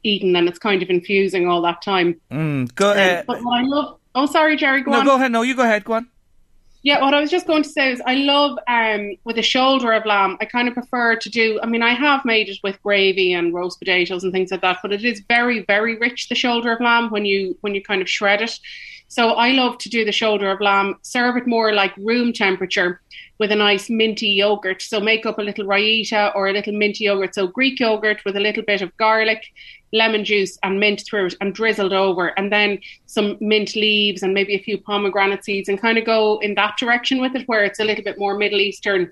eaten, and it's kind of infusing all that time. But what I love... Oh, sorry, Jerry, go on. No, go ahead. No, you go ahead. Go on. Yeah, what I was just going to say is I love, with a shoulder of lamb, I kind of prefer to do, I mean, I have made it with gravy and roast potatoes and things like that, but it is very, very rich, the shoulder of lamb, when you kind of shred it. So I love to do the shoulder of lamb, serve it more like room temperature with a nice minty yogurt. So make up a little raita or a little minty yogurt. So Greek yogurt with a little bit of garlic, lemon juice and mint through it and drizzled over, and then some mint leaves and maybe a few pomegranate seeds, and kind of go in that direction with it, where it's a little bit more Middle Eastern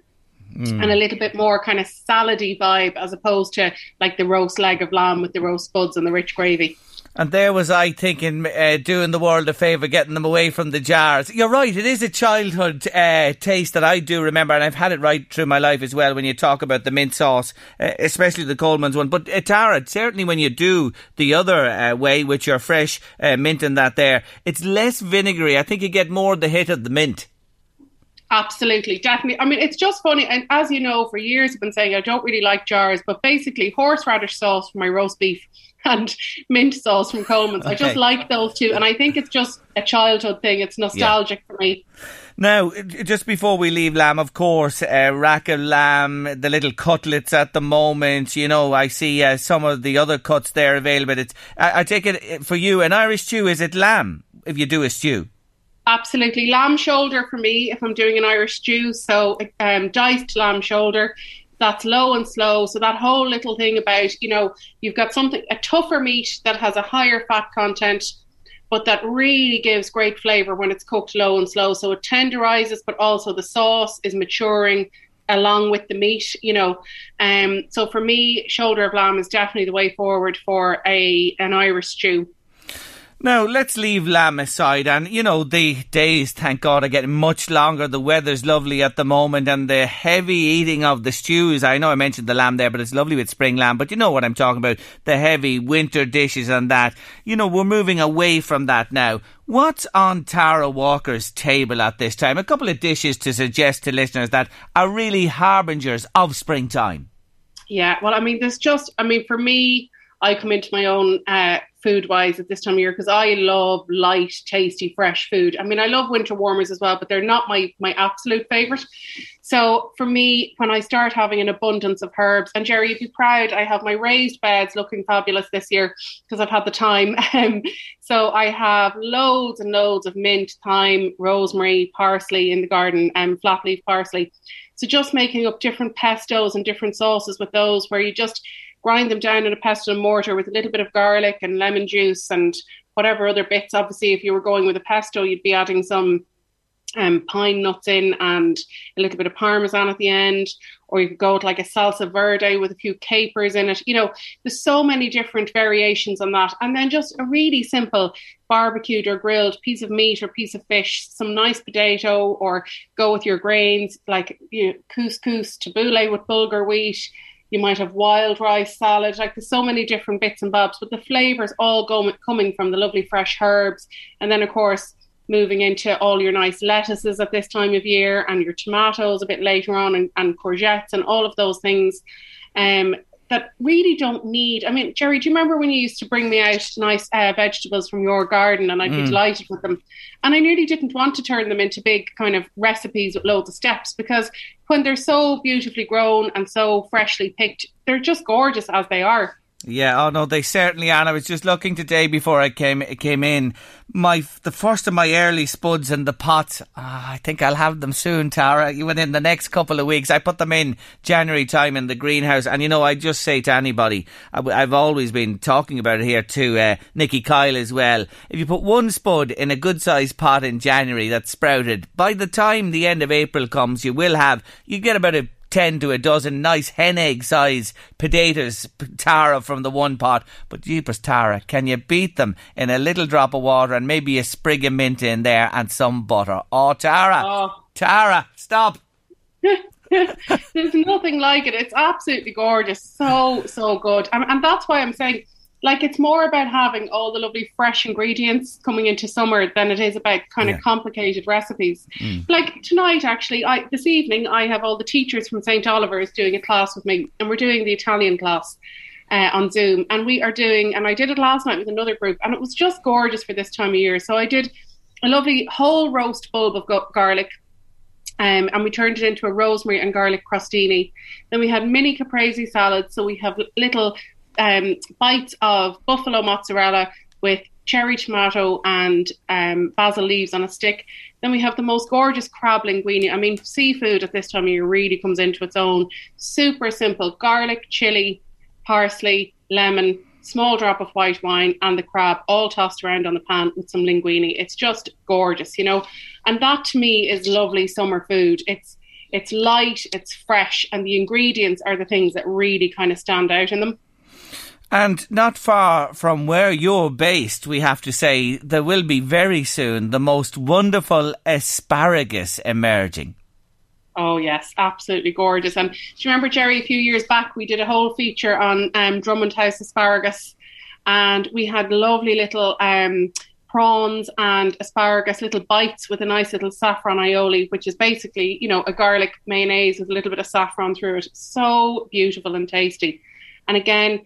and a little bit more kind of salady vibe, as opposed to like the roast leg of lamb with the roast spuds and the rich gravy. And there was I thinking, doing the world a favour, getting them away from the jars. You're right, it is a childhood taste that I do remember, and I've had it right through my life as well when you talk about the mint sauce, especially the Coleman's one. But Tara, certainly when you do the other way with your fresh mint and that there, it's less vinegary. I think you get more the hit of the mint. Absolutely, definitely. I mean, it's just funny. And as you know, for years I've been saying I don't really like jars, but basically horseradish sauce for my roast beef and mint sauce from Coleman's. Okay. I just like those two, and I think it's just a childhood thing. It's nostalgic for me. Now, just before we leave lamb, of course, rack of lamb, the little cutlets at the moment, you know, I see some of the other cuts there available. It's, I take it for you, an Irish stew, is it lamb if you do a stew? Absolutely. Lamb shoulder for me if I'm doing an Irish stew, so diced lamb shoulder. That's low and slow. So that whole little thing about, you know, you've got something, a tougher meat that has a higher fat content, but that really gives great flavour when it's cooked low and slow. So it tenderizes, but also the sauce is maturing along with the meat, you know. So for me, shoulder of lamb is definitely the way forward for an Irish stew. Now, let's leave lamb aside, and, you know, the days, thank God, are getting much longer. The weather's lovely at the moment, and the heavy eating of the stews. I know I mentioned the lamb there, but it's lovely with spring lamb, but you know what I'm talking about, the heavy winter dishes and that. You know, we're moving away from that now. What's on Tara Walker's table at this time? A couple of dishes to suggest to listeners that are really harbingers of springtime. Yeah, well, I mean, there's just, I mean, for me, I come into my own food-wise at this time of year because I love light, tasty, fresh food. I mean, I love winter warmers as well, but they're not my absolute favourite. So for me, when I start having an abundance of herbs, and Jerry, you'd be proud, I have my raised beds looking fabulous this year because I've had the time. So I have loads and loads of mint, thyme, rosemary, parsley in the garden, and flat leaf parsley. So just making up different pestos and different sauces with those, where you just grind them down in a pestle and mortar with a little bit of garlic and lemon juice and whatever other bits. Obviously, if you were going with a pesto, you'd be adding some pine nuts in and a little bit of parmesan at the end. Or you could go with like a salsa verde with a few capers in it. You know, there's so many different variations on that. And then just a really simple barbecued or grilled piece of meat or piece of fish, some nice potato, or go with your grains like, you know, couscous, tabbouleh with bulgur wheat. You might have wild rice salad, like there's so many different bits and bobs, but the flavours all coming from the lovely fresh herbs. And then, of course, moving into all your nice lettuces at this time of year, and your tomatoes a bit later on, and courgettes and all of those things that really don't need. I mean, Jerry, do you remember when you used to bring me out nice vegetables from your garden, and I'd be delighted with them? And I nearly didn't want to turn them into big kind of recipes with loads of steps, because when they're so beautifully grown and so freshly picked, they're just gorgeous as they are. Yeah, oh no, they certainly are. And I was just looking today before I came in, the first of my early spuds in the pots. I think I'll have them soon, Tara. Within the next couple of weeks, I put them in January time in the greenhouse. And you know, I just say to anybody, I've always been talking about it here to Nikki Kyle as well. If you put one spud in a good-sized pot in January that's sprouted, by the time the end of April comes, you get about a 10 to a dozen nice hen egg size potatoes, Tara, from the one pot. But jeepers, Tara, can you beat them in a little drop of water and maybe a sprig of mint in there and some butter? Oh, Tara, Tara, stop. There's nothing like it. It's absolutely gorgeous. So, so good. And that's why I'm saying, like, it's more about having all the lovely fresh ingredients coming into summer than it is about kind of complicated recipes. Like tonight, actually, this evening, I have all the teachers from St. Oliver's doing a class with me, and we're doing the Italian class on Zoom. And we are doing, and I did it last night with another group, and it was just gorgeous for this time of year. So I did a lovely whole roast bulb of garlic, and we turned it into a rosemary and garlic crostini. Then we had mini caprese salads, so we have little bites of buffalo mozzarella with cherry tomato and basil leaves on a stick. Then we have the most gorgeous crab linguine. I mean, seafood at this time of year really comes into its own. Super simple: garlic, chili, parsley, lemon, small drop of white wine, and the crab all tossed around on the pan with some linguine. It's just gorgeous, you know. And that to me is lovely summer food. It's It's light, it's fresh, and the ingredients are the things that really kind of stand out in them. And not far from where you're based, we have to say, there will be very soon the most wonderful asparagus emerging. Oh, yes, absolutely gorgeous. Do you remember, Jerry, a few years back, we did a whole feature on Drummond House asparagus, and we had lovely little prawns and asparagus, little bites with a nice little saffron aioli, which is basically, you know, a garlic mayonnaise with a little bit of saffron through it. So beautiful and tasty. And again,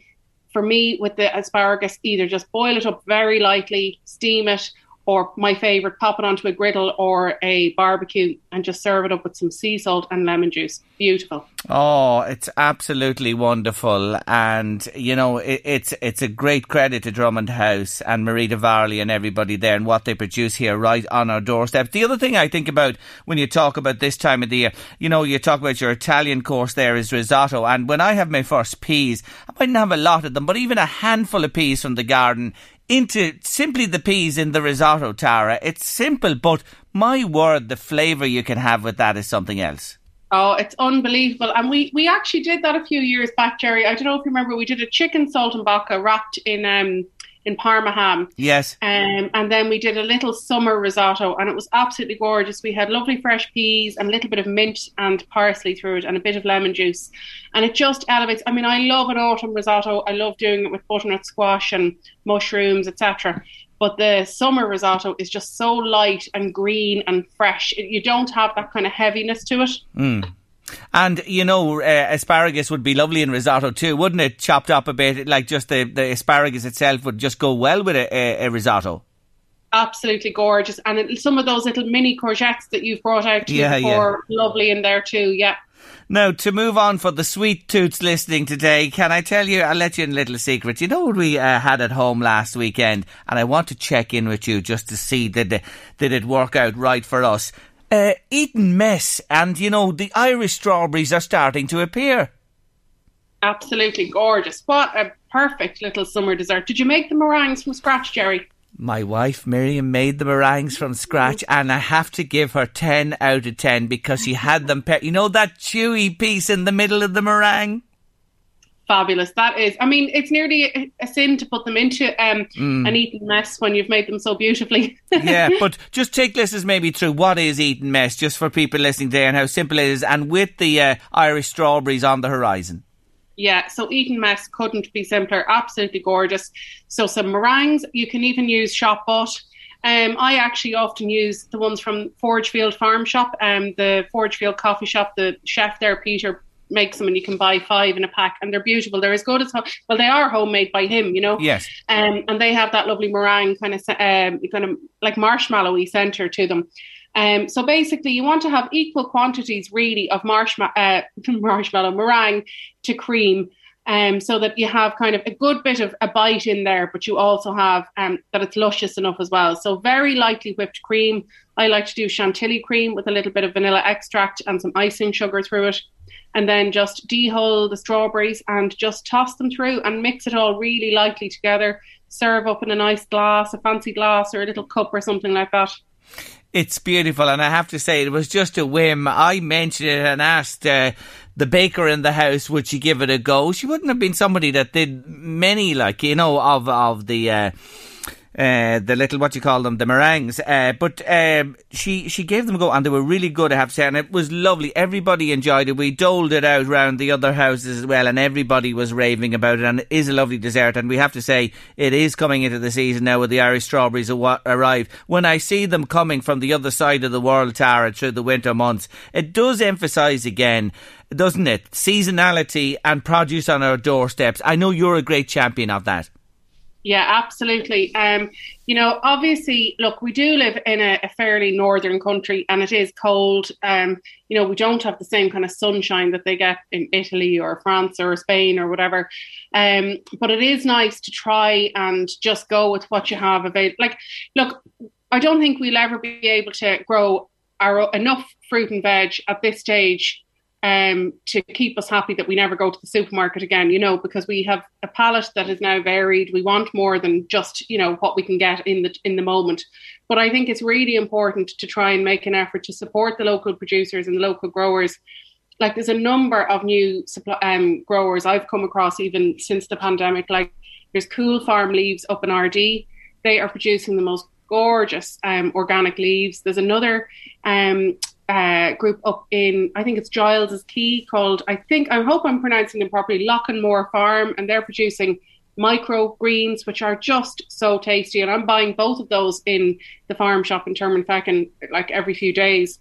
for me, with the asparagus, either just boil it up very lightly, steam it, or my favourite, pop it onto a griddle or a barbecue and just serve it up with some sea salt and lemon juice. Beautiful. Oh, it's absolutely wonderful. And, you know, it's a great credit to Drummond House and Marita Varley and everybody there and what they produce here right on our doorstep. The other thing I think about when you talk about this time of the year, you know, you talk about your Italian course there is risotto. And when I have my first peas, I mightn't have a lot of them, but even a handful of peas from the garden into simply the peas in the risotto, Tara. It's simple, but my word, the flavour you can have with that is something else. Oh, it's unbelievable. And we actually did that a few years back, Jerry. I don't know if you remember, we did a chicken saltimbocca wrapped in Parma ham. Yes. And then we did a little summer risotto, and it was absolutely gorgeous. We had lovely fresh peas and a little bit of mint and parsley through it and a bit of lemon juice. And it just elevates. I mean, I love an autumn risotto. I love doing it with butternut squash and mushrooms, etc. But the summer risotto is just so light and green and fresh. You don't have that kind of heaviness to it. Mm. And, you know, asparagus would be lovely in risotto too, wouldn't it? Chopped up a bit, like just the asparagus itself would just go well with a risotto. Absolutely gorgeous. And some of those little mini courgettes that you've brought out to before. Lovely in there too, yeah. Now, to move on for the sweet toots listening today, can I tell you, I'll let you in a little secret. You know what we had at home last weekend? And I want to check in with you just to see did it work out right for us. Eton mess, and you know, the Irish strawberries are starting to appear. Absolutely gorgeous. What a perfect little summer dessert. Did you make the meringues from scratch, Jerry? My wife, Miriam, made the meringues from scratch, and I have to give her 10 out of 10 because she had them you know, that chewy piece in the middle of the meringue? Fabulous. That is, I mean, it's nearly a sin to put them into an Eton mess when you've made them so beautifully. Yeah, but just take listeners maybe through what is Eton mess, just for people listening today, and how simple it is, and with the Irish strawberries on the horizon. Yeah, so Eton mess couldn't be simpler. Absolutely gorgeous. So some meringues, you can even use shop bought. I actually often use the ones from Forgefield Farm Shop, the Forgefield Coffee Shop. The chef there, Peter, makes them, and you can buy 5 in a pack, and they're beautiful. They're as good as well. They are homemade by him, you know. Yes. And they have that lovely meringue kind of like marshmallowy centre to them. So basically, you want to have equal quantities really of marshmallow meringue to cream, so that you have kind of a good bit of a bite in there, but you also have that it's luscious enough as well. So very lightly whipped cream. I like to do chantilly cream with a little bit of vanilla extract and some icing sugar through it. And then just dehull the strawberries and just toss them through and mix it all really lightly together. Serve up in a nice glass, a fancy glass or a little cup or something like that. It's beautiful, and I have to say, it was just a whim. I mentioned it and asked the baker in the house, would she give it a go? She wouldn't have been somebody that did many, like, you know, of the little, what you call them, the meringues. But she gave them a go, and they were really good, I have to say. And it was lovely. Everybody enjoyed it. We doled it out round the other houses as well, and everybody was raving about it. And it is a lovely dessert. And we have to say, it is coming into the season now with the Irish strawberries arrive. When I see them coming from the other side of the world, Tara, through the winter months, it does emphasise again, doesn't it? Seasonality and produce on our doorsteps. I know you're a great champion of that. Yeah, absolutely. You know, obviously, look, we do live in a fairly northern country, and it is cold. You know, we don't have the same kind of sunshine that they get in Italy or France or Spain or whatever. But it is nice to try and just go with what you have available. Like, look, I don't think we'll ever be able to grow enough fruit and veg at this stage to keep us happy that we never go to the supermarket again, you know, because we have a palate that is now varied. We want more than just, you know, what we can get in the moment. But I think it's really important to try and make an effort to support the local producers and the local growers. Like, there's a number of new growers I've come across even since the pandemic. Like, there's Cool Farm Leaves up in RD. They are producing the most gorgeous organic leaves. There's another group up in, I think it's Giles's Key, called, I hope I'm pronouncing them properly, Lochinmore Farm, and they're producing microgreens, which are just so tasty. And I'm buying both of those in the farm shop in Termonfeckin like every few days.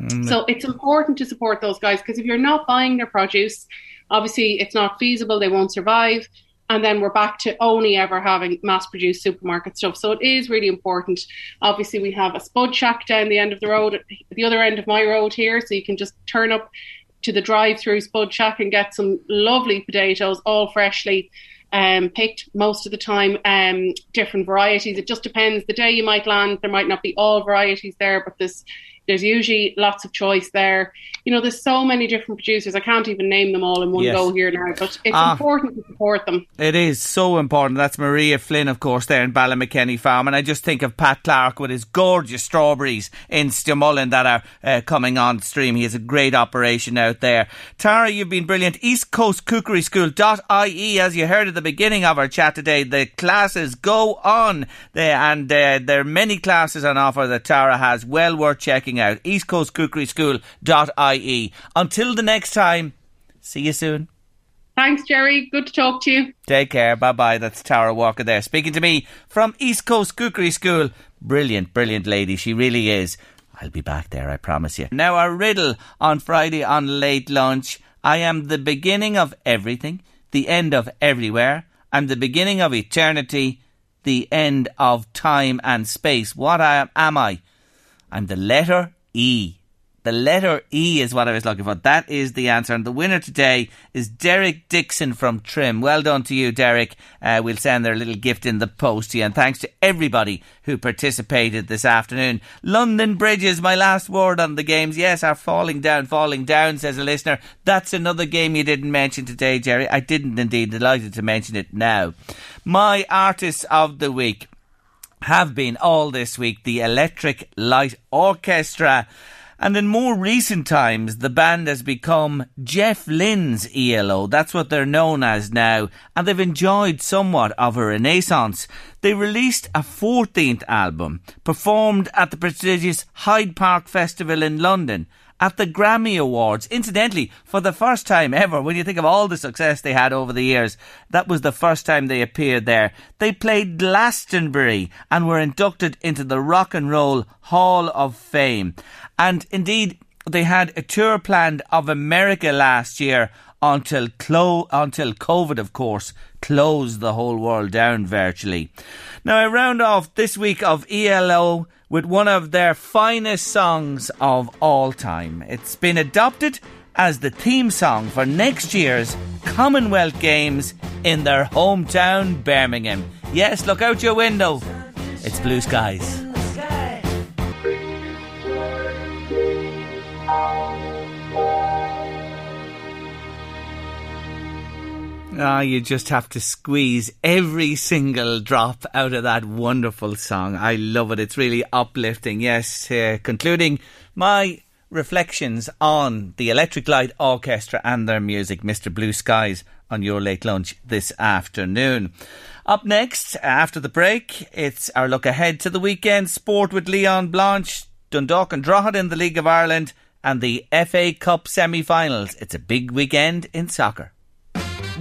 Mm. So it's important to support those guys, because if you're not buying their produce, obviously it's not feasible, they won't survive. And then we're back to only ever having mass-produced supermarket stuff. So it is really important. Obviously, we have a Spud Shack down the end of the road, the other end of my road here. So you can just turn up to the drive-through Spud Shack and get some lovely potatoes, all freshly picked most of the time, different varieties. It just depends. The day you might land, there might not be all varieties there, but there's usually lots of choice there. You know, there's so many different producers. I can't even name them all in one go here now, but it's important to support them. It is so important. That's Maria Flynn, of course, there in Ballymckenny Farm. And I just think of Pat Clark with his gorgeous strawberries in Stamullen that are coming on stream. He has a great operation out there. Tara, you've been brilliant. EastCoastCookerySchool.ie, as you heard at the beginning of our chat today, the classes go on there, and there are many classes on offer that Tara has. Well worth checking out. EastCoastCookerySchool.ie. Until the next time, see you soon. Thanks, Jerry. Good to talk to you. Take care. Bye-bye. That's Tara Walker there, speaking to me from East Coast Cookery School. Brilliant, brilliant lady. She really is. I'll be back there, I promise you. Now, our riddle on Friday on Late Lunch. I am the beginning of everything, the end of everywhere. I'm the beginning of eternity, the end of time and space. What am I? I'm the letter E. The letter E is what I was looking for. That is the answer. And the winner today is Derek Dixon from Trim. Well done to you, Derek. We'll send their little gift in the post to you. And thanks to everybody who participated this afternoon. London Bridges, my last word on the games. Yes, are falling down, says a listener. That's another game you didn't mention today, Jerry. I didn't indeed. Delighted to mention it now. My artists of the week have been all this week the Electric Light Orchestra, and in more recent times the band has become Jeff Lynne's ELO. That's what they're known as now, and they've enjoyed somewhat of a renaissance. They released a 14th album, performed at the prestigious Hyde Park Festival in London, at the Grammy Awards. Incidentally, for the first time ever, when you think of all the success they had over the years, that was the first time they appeared there. They played Glastonbury and were inducted into the Rock and Roll Hall of Fame. And indeed, they had a tour planned of America last year until COVID, of course, closed the whole world down virtually. Now, I round off this week of ELO with one of their finest songs of all time. It's been adopted as the theme song for next year's Commonwealth Games in their hometown, Birmingham. Yes, look out your window. It's Blue Skies. Ah, you just have to squeeze every single drop out of that wonderful song. I love it. It's really uplifting. Yes, concluding my reflections on the Electric Light Orchestra and their music, Mr. Blue Skies, on your Late Lunch this afternoon. Up next, after the break, it's our look ahead to the weekend sport with Leon Blanche, Dundalk and Drogheda in the League of Ireland and the FA Cup semi-finals. It's a big weekend in soccer.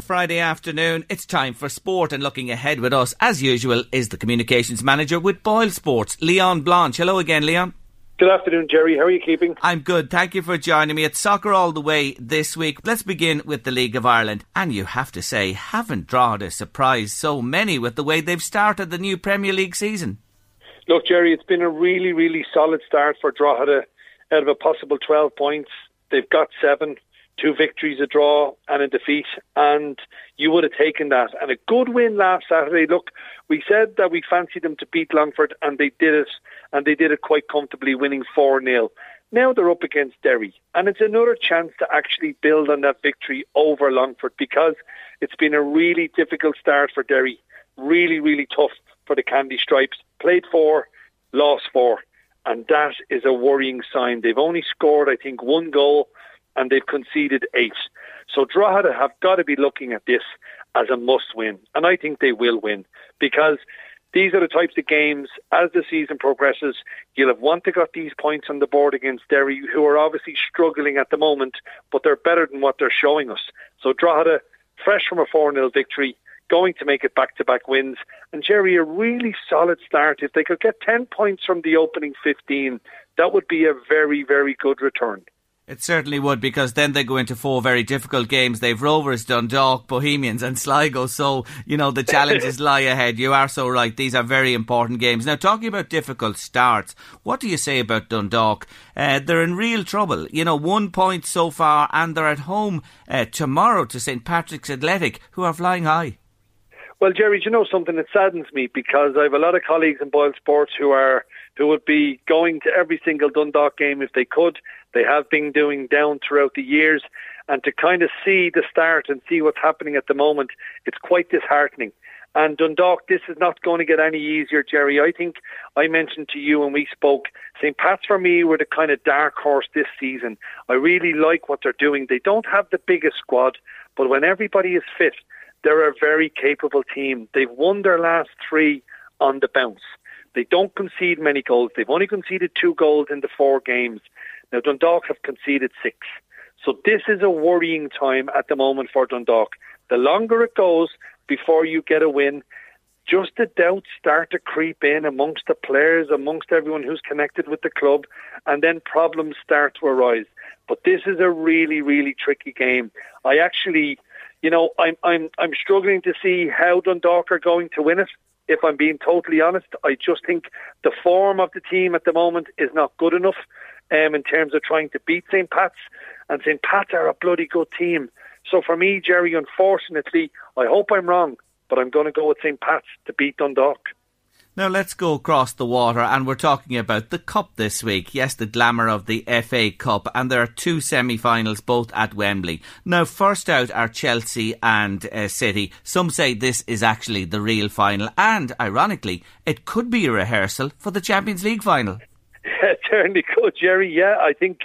Friday afternoon, it's time for sport, and looking ahead with us, as usual, is the communications manager with Boyle Sports, Leon Blanche. Hello again, Leon. Good afternoon, Jerry. How are you keeping? I'm good. Thank you for joining me. It's soccer all the way this week. Let's begin with the League of Ireland. And you have to say, haven't Drogheda surprised so many with the way they've started the new Premier League season? Look, Jerry, it's been a really, really solid start for Drogheda. Out of a possible 12 points, they've got 7. 2 victories, a draw and a defeat, and you would have taken that. And a good win last Saturday. Look, we said that we fancied them to beat Longford, and they did it, quite comfortably, winning 4-0. Now they're up against Derry, and it's another chance to actually build on that victory over Longford, because it's been a really difficult start for Derry. Really, really tough for the Candy Stripes. Played 4, lost 4, and that is a worrying sign. They've only scored, I think, 1 goal, and they've conceded 8. So Drogheda have got to be looking at this as a must-win, and I think they will win, because these are the types of games, as the season progresses, you'll have wanted to got these points on the board against Derry, who are obviously struggling at the moment, but they're better than what they're showing us. So Drogheda, fresh from a 4-0 victory, going to make it back-to-back wins. And Jerry, a really solid start. If they could get 10 points from the opening 15, that would be a very, very good return. It certainly would, because then they go into 4 very difficult games. They've Rovers, Dundalk, Bohemians and Sligo. So, you know, the challenges lie ahead. You are so right. These are very important games. Now, talking about difficult starts, what do you say about Dundalk? They're in real trouble. You know, 1 point so far, and they're at home tomorrow to St. Patrick's Athletic, who are flying high. Well, Jerry, do you know something that saddens me? Because I have a lot of colleagues in Boyle Sports who would be going to every single Dundalk game if they could. They have been doing down throughout the years, and to kind of see the start and see what's happening at the moment, it's quite disheartening. And Dundalk, this is not going to get any easier, Jerry. I think I mentioned to you when we spoke, St. Pat's for me were the kind of dark horse this season. I really like what they're doing. They don't have the biggest squad, but when everybody is fit, they're a very capable team. They've won their last 3 on the bounce. They don't concede many goals. They've only conceded 2 goals in the 4 games. Now, Dundalk have conceded 6. So this is a worrying time at the moment for Dundalk. The longer it goes before you get a win, just the doubts start to creep in amongst the players, amongst everyone who's connected with the club, and then problems start to arise. But this is a really, really tricky game. I actually, you know, I'm struggling to see how Dundalk are going to win it. If I'm being totally honest, I just think the form of the team at the moment is not good enough in terms of trying to beat St. Pat's. And St. Pat's are a bloody good team. So for me, Jerry, unfortunately, I hope I'm wrong, but I'm going to go with St. Pat's to beat Dundalk. Now let's go across the water, and we're talking about the Cup this week. Yes, the glamour of the FA Cup, and there are 2 semi-finals, both at Wembley. Now, first out are Chelsea and City. Some say this is actually the real final, and ironically, it could be a rehearsal for the Champions League final. Yeah, it certainly could, Jerry. Yeah, I think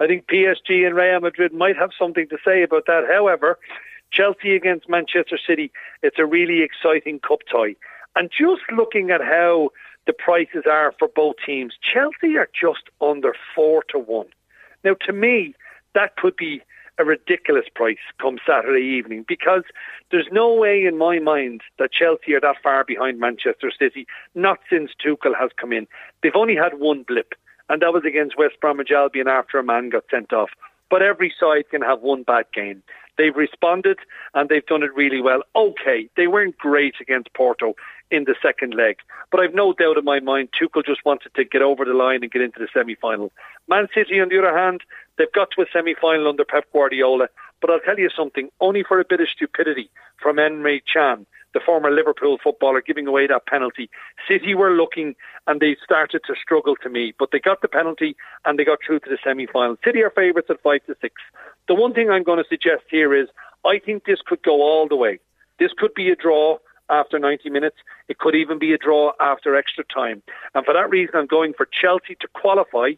PSG and Real Madrid might have something to say about that. However, Chelsea against Manchester City, it's a really exciting cup tie. And just looking at how the prices are for both teams, Chelsea are just under 4-1. Now, to me, that could be a ridiculous price come Saturday evening, because there's no way in my mind that Chelsea are that far behind Manchester City, not since Tuchel has come in. They've only had 1 blip, and that was against West Bromwich Albion after a man got sent off. But every side can have 1 bad game. They've responded, and they've done it really well. OK, they weren't great against Porto in the second leg, but I've no doubt in my mind Tuchel just wanted to get over the line and get into the semi-final. Man City, on the other hand, they've got to a semi-final under Pep Guardiola, but I'll tell you something, only for a bit of stupidity from Emre Can, the former Liverpool footballer, giving away that penalty. City were looking, and they started to struggle to me, but they got the penalty and they got through to the semi-final. City are favourites at 5-6. The one thing I'm going to suggest here is, I think this could go all the way. This could be a draw after 90 minutes. It could even be a draw after extra time. And for that reason, I'm going for Chelsea to qualify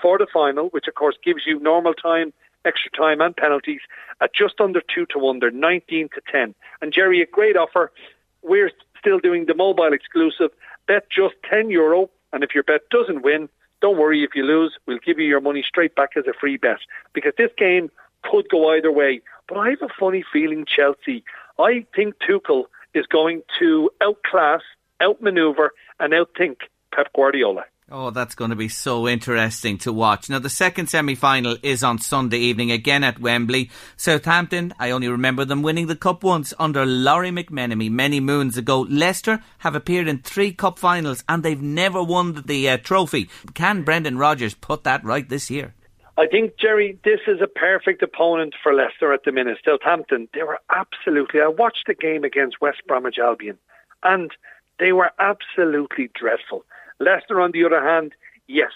for the final, which of course gives you normal time, extra time and penalties at just under 2-1. They're 19-10. And Jerry, a great offer. We're still doing the mobile exclusive. Bet just €10, and if your bet doesn't win, don't worry if you lose. We'll give you your money straight back as a free bet, because this game could go either way. But I have a funny feeling Chelsea, I think Tuchel is going to outclass, outmaneuver and outthink Pep Guardiola. Oh, that's going to be so interesting to watch. Now, the second semi-final is on Sunday evening, again at Wembley. Southampton, I only remember them winning the Cup once under Laurie McMenemy many moons ago. Leicester have appeared in 3 Cup finals and they've never won the trophy. Can Brendan Rodgers put that right this year? I think, Jerry, this is a perfect opponent for Leicester at the minute. Southampton, they were absolutely... I watched the game against West Bromwich Albion and they were absolutely dreadful. Leicester, on the other hand, yes,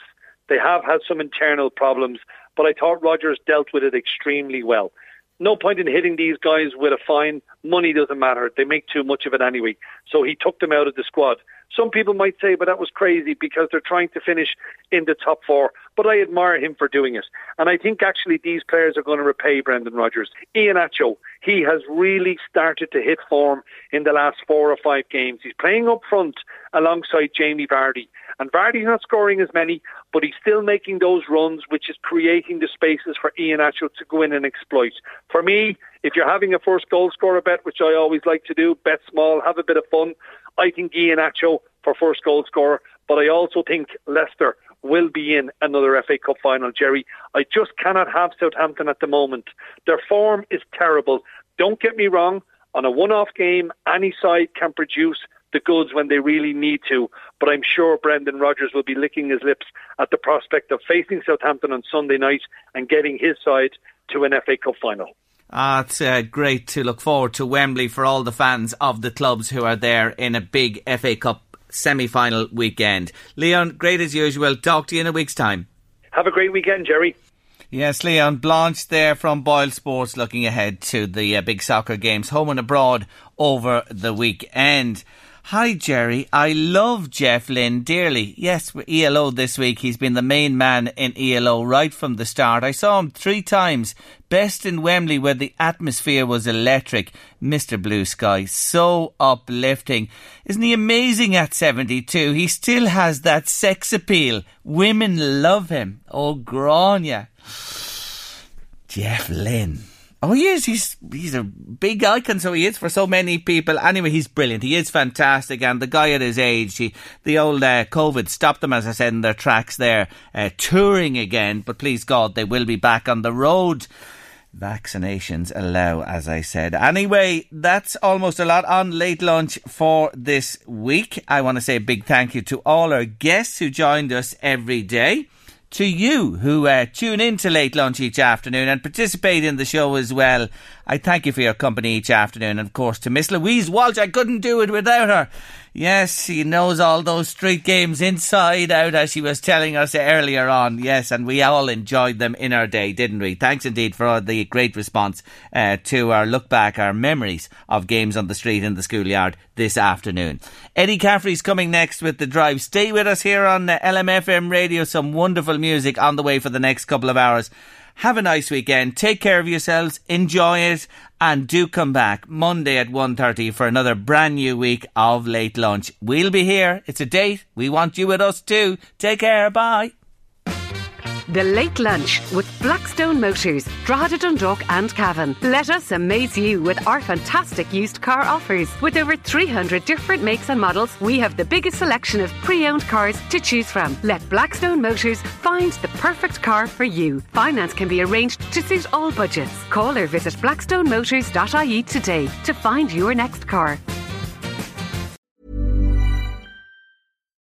They have had some internal problems, but I thought Rodgers dealt with it extremely well. No point in hitting these guys with a fine. Money doesn't matter. They make too much of it anyway. So he took them out of the squad. Some people might say, but that was crazy because they're trying to finish in the top four. But I admire him for doing it. And I think actually these players are going to repay Brendan Rodgers. Ian Acho, he has really started to hit form in the last 4 or 5 games. He's playing up front alongside Jamie Vardy. And Vardy's not scoring as many, but he's still making those runs, which is creating the spaces for Ian Acho to go in and exploit. For me, if you're having a first goal scorer bet, which I always like to do, bet small, have a bit of fun, I think Ian Acho for first goal scorer, but I also think Leicester will be in another FA Cup final, Jerry. I just cannot have Southampton at the moment. Their form is terrible. Don't get me wrong, on a one-off game, any side can produce the goods when they really need to, but I'm sure Brendan Rodgers will be licking his lips at the prospect of facing Southampton on Sunday night and getting his side to an FA Cup final. It's great to look forward to Wembley for all the fans of the clubs who are there in a big FA Cup semi-final weekend. Leon, great as usual. Talk to you in a week's time. Have a great weekend, Jerry. Yes, Leon Blanche there from Boyle Sports looking ahead to the big soccer games home and abroad over the weekend. Hi Jerry, I love Geoff Lynn dearly. Yes, ELO this week. He's been the main man in ELO right from the start. I saw him 3 times. Best in Wembley where the atmosphere was electric. Mr. Blue Sky, so uplifting. Isn't he amazing at 72? He still has that sex appeal. Women love him. Oh, Grania. Geoff Lynn. Oh, he is. He's a big icon, so he is for so many people. Anyway, he's brilliant. He is fantastic. And the guy at his age, the old COVID stopped them, as I said, in their tracks there, touring again. But please God, they will be back on the road. Vaccinations allow, as I said. Anyway, that's almost a lot on Late Lunch for this week. I want to say a big thank you to all our guests who joined us every day. To you who tune in to Late Lunch each afternoon and participate in the show as well, I thank you for your company each afternoon. And of course to Miss Louise Walsh, I couldn't do it without her. Yes, she knows all those street games inside out, as she was telling us earlier on. Yes, and we all enjoyed them in our day, didn't we? Thanks indeed for the great response to our look back, our memories of games on the street in the schoolyard this afternoon. Eddie Caffrey's coming next with The Drive. Stay with us here on LMFM Radio. Some wonderful music on the way for the next couple of hours. Have a nice weekend. Take care of yourselves. Enjoy it. And do come back Monday at 1:30 for another brand new week of Late Lunch. We'll be here. It's a date. We want you with us too. Take care. Bye. The Late Lunch with Blackstone Motors, Drogheda, Dundalk and Cavan. Let us amaze you with our fantastic used car offers. With over 300 different makes and models, we have the biggest selection of pre-owned cars to choose from. Let Blackstone Motors find the perfect car for you. Finance can be arranged to suit all budgets. Call or visit BlackstoneMotors.ie today to find your next car.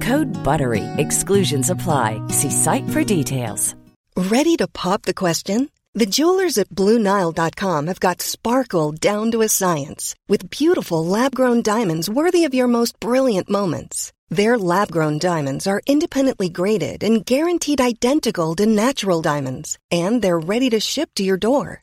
Code BUTTERY. Exclusions apply. See site for details. Ready to pop the question? The jewelers at BlueNile.com have got sparkle down to a science with beautiful lab-grown diamonds worthy of your most brilliant moments. Their lab-grown diamonds are independently graded and guaranteed identical to natural diamonds, and they're ready to ship to your door.